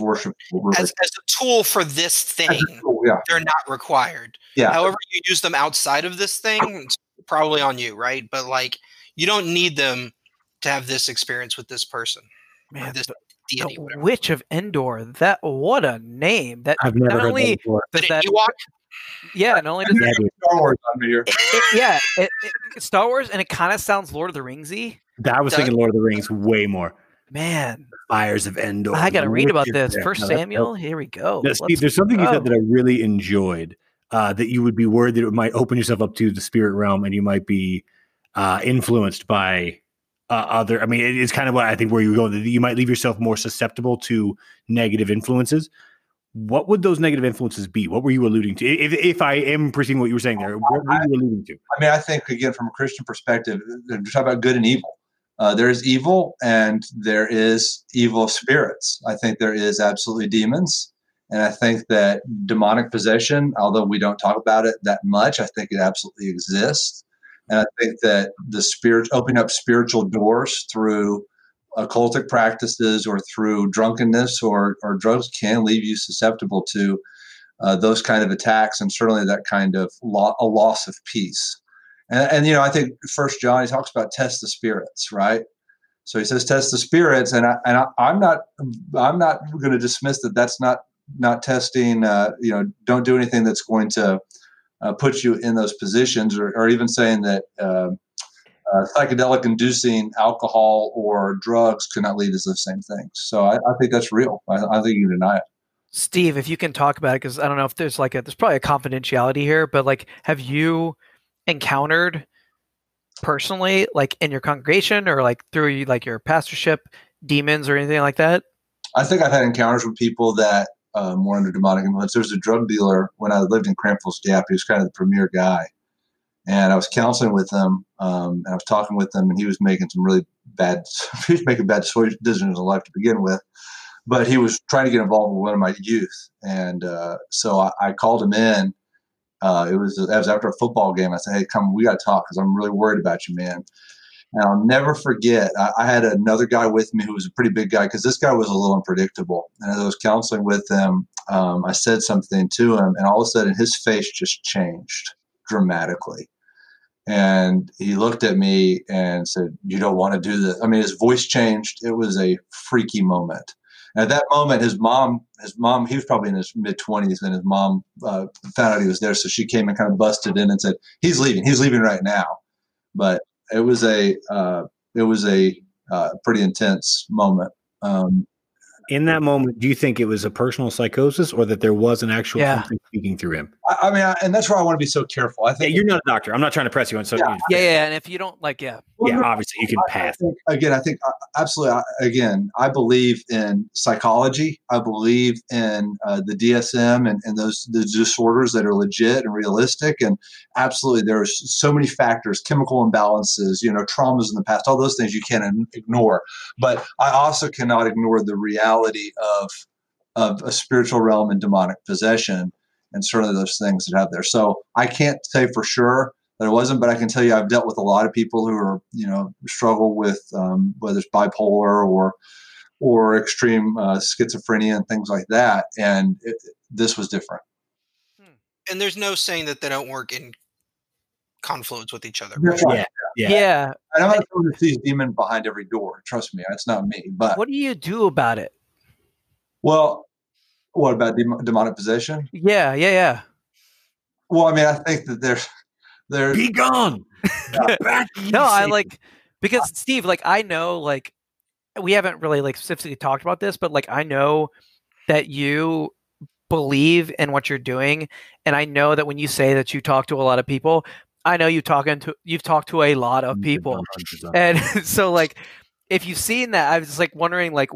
worship as a tool for this thing. Tool, yeah. They're not required. Yeah. However you use them outside of this thing, it's probably on you, right? But like you don't need them to have this experience with this person. Man, this deity, whatever. Witch of Endor. That what a name! That I've never heard that before. Yeah, and only does that Star Wars on here. Star Wars, and it kind of sounds Lord of the Rings-y. I was thinking Lord of the Rings way more. Man, Fires of Endor. I got to read about this. First Samuel. Here we go. Now, Steve, there's something you said that I really enjoyed. That you would be worried that it might open yourself up to the spirit realm, and you might be influenced by other. I mean, it's kind of what I think where you go. That you might leave yourself more susceptible to negative influences. What would those negative influences be? What were you alluding to? If I am perceiving what you were saying there, what were you alluding to? I mean, I think, again, from a Christian perspective, we're talking about good and evil. There is evil and there is evil spirits. I think there is absolutely demons. And I think that demonic possession, although we don't talk about it that much, I think it absolutely exists. And I think that the opening up spiritual doors through occultic practices or through drunkenness or drugs can leave you susceptible to those kind of attacks, and certainly that kind of a loss of peace. And you know, I think First John, he talks about test the spirits, right? So he says test the spirits, and I'm not going to dismiss that. That's not testing. You know, don't do anything that's going to put you in those positions, or even saying that psychedelic inducing alcohol or drugs could not lead to those same things. So I think that's real. I think you can deny it. Steve, if you can talk about it, because I don't know if there's there's probably a confidentiality here, but have you encountered personally, in your congregation or through your pastorship, demons or anything like that? I think I've had encounters with people that were under demonic influence. There's a drug dealer when I lived in Cranfills Gap. He was kind of the premier guy, and I was counseling with him, and I was talking with him, and he was making some really bad, decisions in life to begin with. But he was trying to get involved with one of my youth. And so I called him in. It was after a football game. I said, hey, come, we got to talk because I'm really worried about you, man. And I'll never forget, I had another guy with me who was a pretty big guy because this guy was a little unpredictable. And as I was counseling with him, I said something to him, and all of a sudden his face just changed dramatically. And he looked at me and said, you don't want to do this. I mean, his voice changed. It was a freaky moment. At that moment, his mom, he was probably in his mid-20s, and his mom found out he was there. So she came and kind of busted in and said, he's leaving right now. But it was a pretty intense moment. In that moment, do you think it was a personal psychosis or that there was an actual something speaking through him? I mean, and that's where I want to be so careful. I think you're not a doctor. I'm not trying to press you on something. Yeah. And if you don't obviously you can pass. I believe in psychology. I believe in the DSM and the disorders that are legit and realistic. And absolutely, there's so many factors, chemical imbalances, traumas in the past, all those things you can't ignore. But I also cannot ignore the reality of a spiritual realm and demonic possession, and certainly those things that have there. So I can't say for sure that it wasn't, but I can tell you I've dealt with a lot of people who are, struggle with whether it's bipolar or extreme schizophrenia and things like that. And this was different. And there's no saying that they don't work in confluence with each other. Right? Yeah. And I'm not going to see a demon behind every door. Trust me, that's not me. But what do you do about it? Well, what about demonic possession? Yeah. Well, I mean, I think that there's be gone. No, I because Steve, I know, we haven't really specifically talked about this, but I know that you believe in what you're doing, and I know that when you say that you talk to a lot of people, I know you've talked to a lot of people, and so if you've seen that, I was just wondering what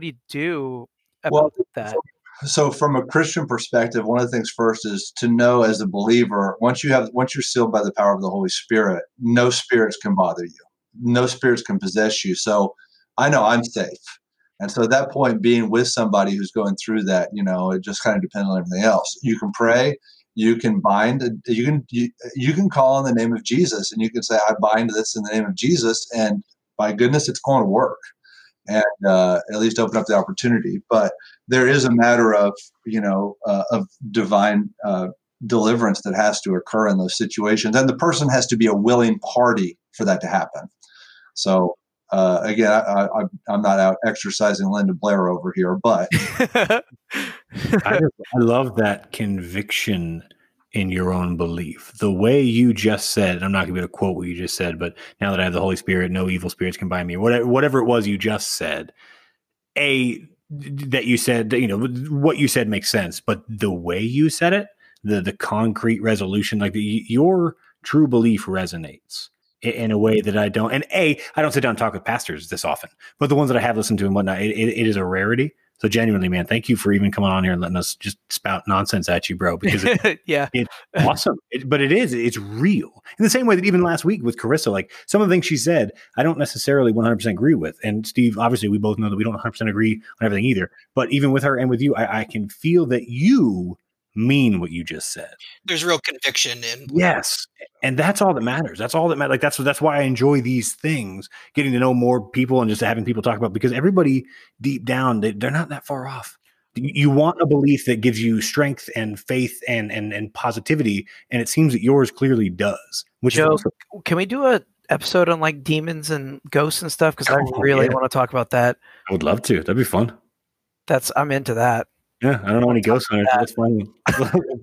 do you do about that? So from a Christian perspective, one of the things first is to know as a believer, once you're sealed by the power of the Holy Spirit, no spirits can bother you. No spirits can possess you. So I know I'm safe. And so at that point, being with somebody who's going through that, it just kind of depends on everything else. You can pray, you can bind, you can call on the name of Jesus, and you can say, I bind this in the name of Jesus. And by goodness, it's going to work. And at least open up the opportunity. But there is a matter of, of divine deliverance that has to occur in those situations. And the person has to be a willing party for that to happen. So, again, I'm not out exercising Linda Blair over here, but. I love that conviction in your own belief. The way you just said, and I'm not going to be able to quote what you just said, but now that I have the Holy Spirit, no evil spirits can bind me, whatever it was you just said, that you said, what you said makes sense, but the way you said it, the concrete resolution, your true belief resonates in a way that I don't. And I don't sit down and talk with pastors this often, but the ones that I have listened to and whatnot, it is a rarity. So genuinely, man, thank you for even coming on here and letting us just spout nonsense at you, bro, because it's awesome. It's real. In the same way that even last week with Carissa, some of the things she said, I don't necessarily 100% agree with. And Steve, obviously, we both know that we don't 100% agree on everything either. But even with her and with you, I can feel that you mean what you just said. There's real conviction in. Yes. And that's all that matters. That's all that matters. Like that's why I enjoy these things, getting to know more people and just having people talk about, because everybody deep down, they're not that far off. You want a belief that gives you strength and faith and positivity. And it seems that yours clearly does. Which Joe, is awesome. Can we do a episode on like demons and ghosts and stuff? Cause I really want to talk about that. I would love to. That'd be fun. I'm into that. Yeah, I don't know any ghost hunters. That's funny.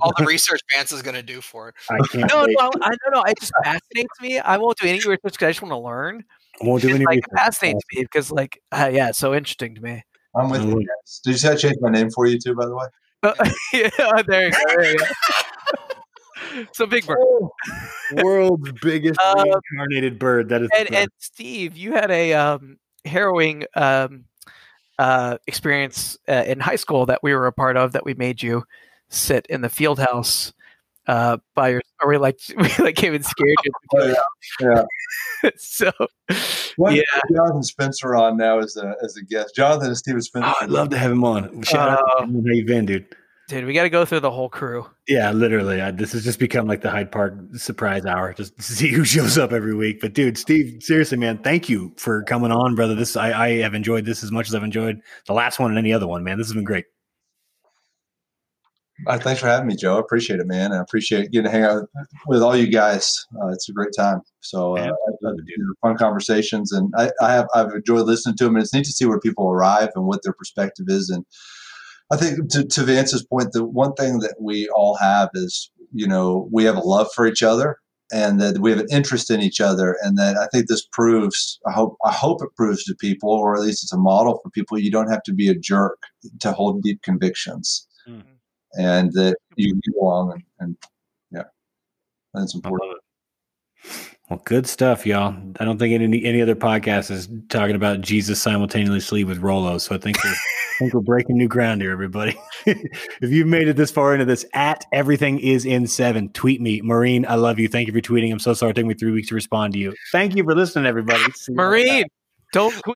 All the research Vance is going to do for it. No. It just fascinates me. I won't do any research because I just want to learn. I won't do any research. It fascinates me because, yeah, it's so interesting to me. I'm with you guys. Did you say I changed my name for you too, by the way? Yeah, there you go. So Big Bird. Oh, world's biggest reincarnated bird. That is and Steve, you had a harrowing experience in high school that we were a part of, that we made you sit in the field house by your, or we came and scared you. Yeah. So what yeah. Jonathan Spencer on now as a guest. Jonathan and Steven Spencer. Oh, I'd love to have him on. Shout out to him. How you been, dude? Dude, we got to go through the whole crew. Yeah, literally. This has just become like the Hyde Park surprise hour. Just to see who shows up every week. But dude, Steve, seriously, man, thank you for coming on, brother. This I have enjoyed this as much as I've enjoyed the last one and any other one, man. This has been great. Thanks for having me, Joe. I appreciate it, man. I appreciate getting to hang out with all you guys. It's a great time. So fun conversations, and I've enjoyed listening to them. And it's neat to see where people arrive and what their perspective is. And I think to Vance's point, the one thing that we all have is, we have a love for each other, and that we have an interest in each other. And that I think this proves, I hope it proves to people, or at least it's a model for people, you don't have to be a jerk to hold deep convictions, and that you belong. And yeah, that's important. Well, good stuff, y'all. I don't think any other podcast is talking about Jesus simultaneously with Rolos. So I think we're breaking new ground here, everybody. If you've made it this far into this, at everything is in 7, tweet me. Maureen, I love you. Thank you for tweeting. I'm so sorry it took me 3 weeks to respond to you. Thank you for listening, everybody. Maureen, don't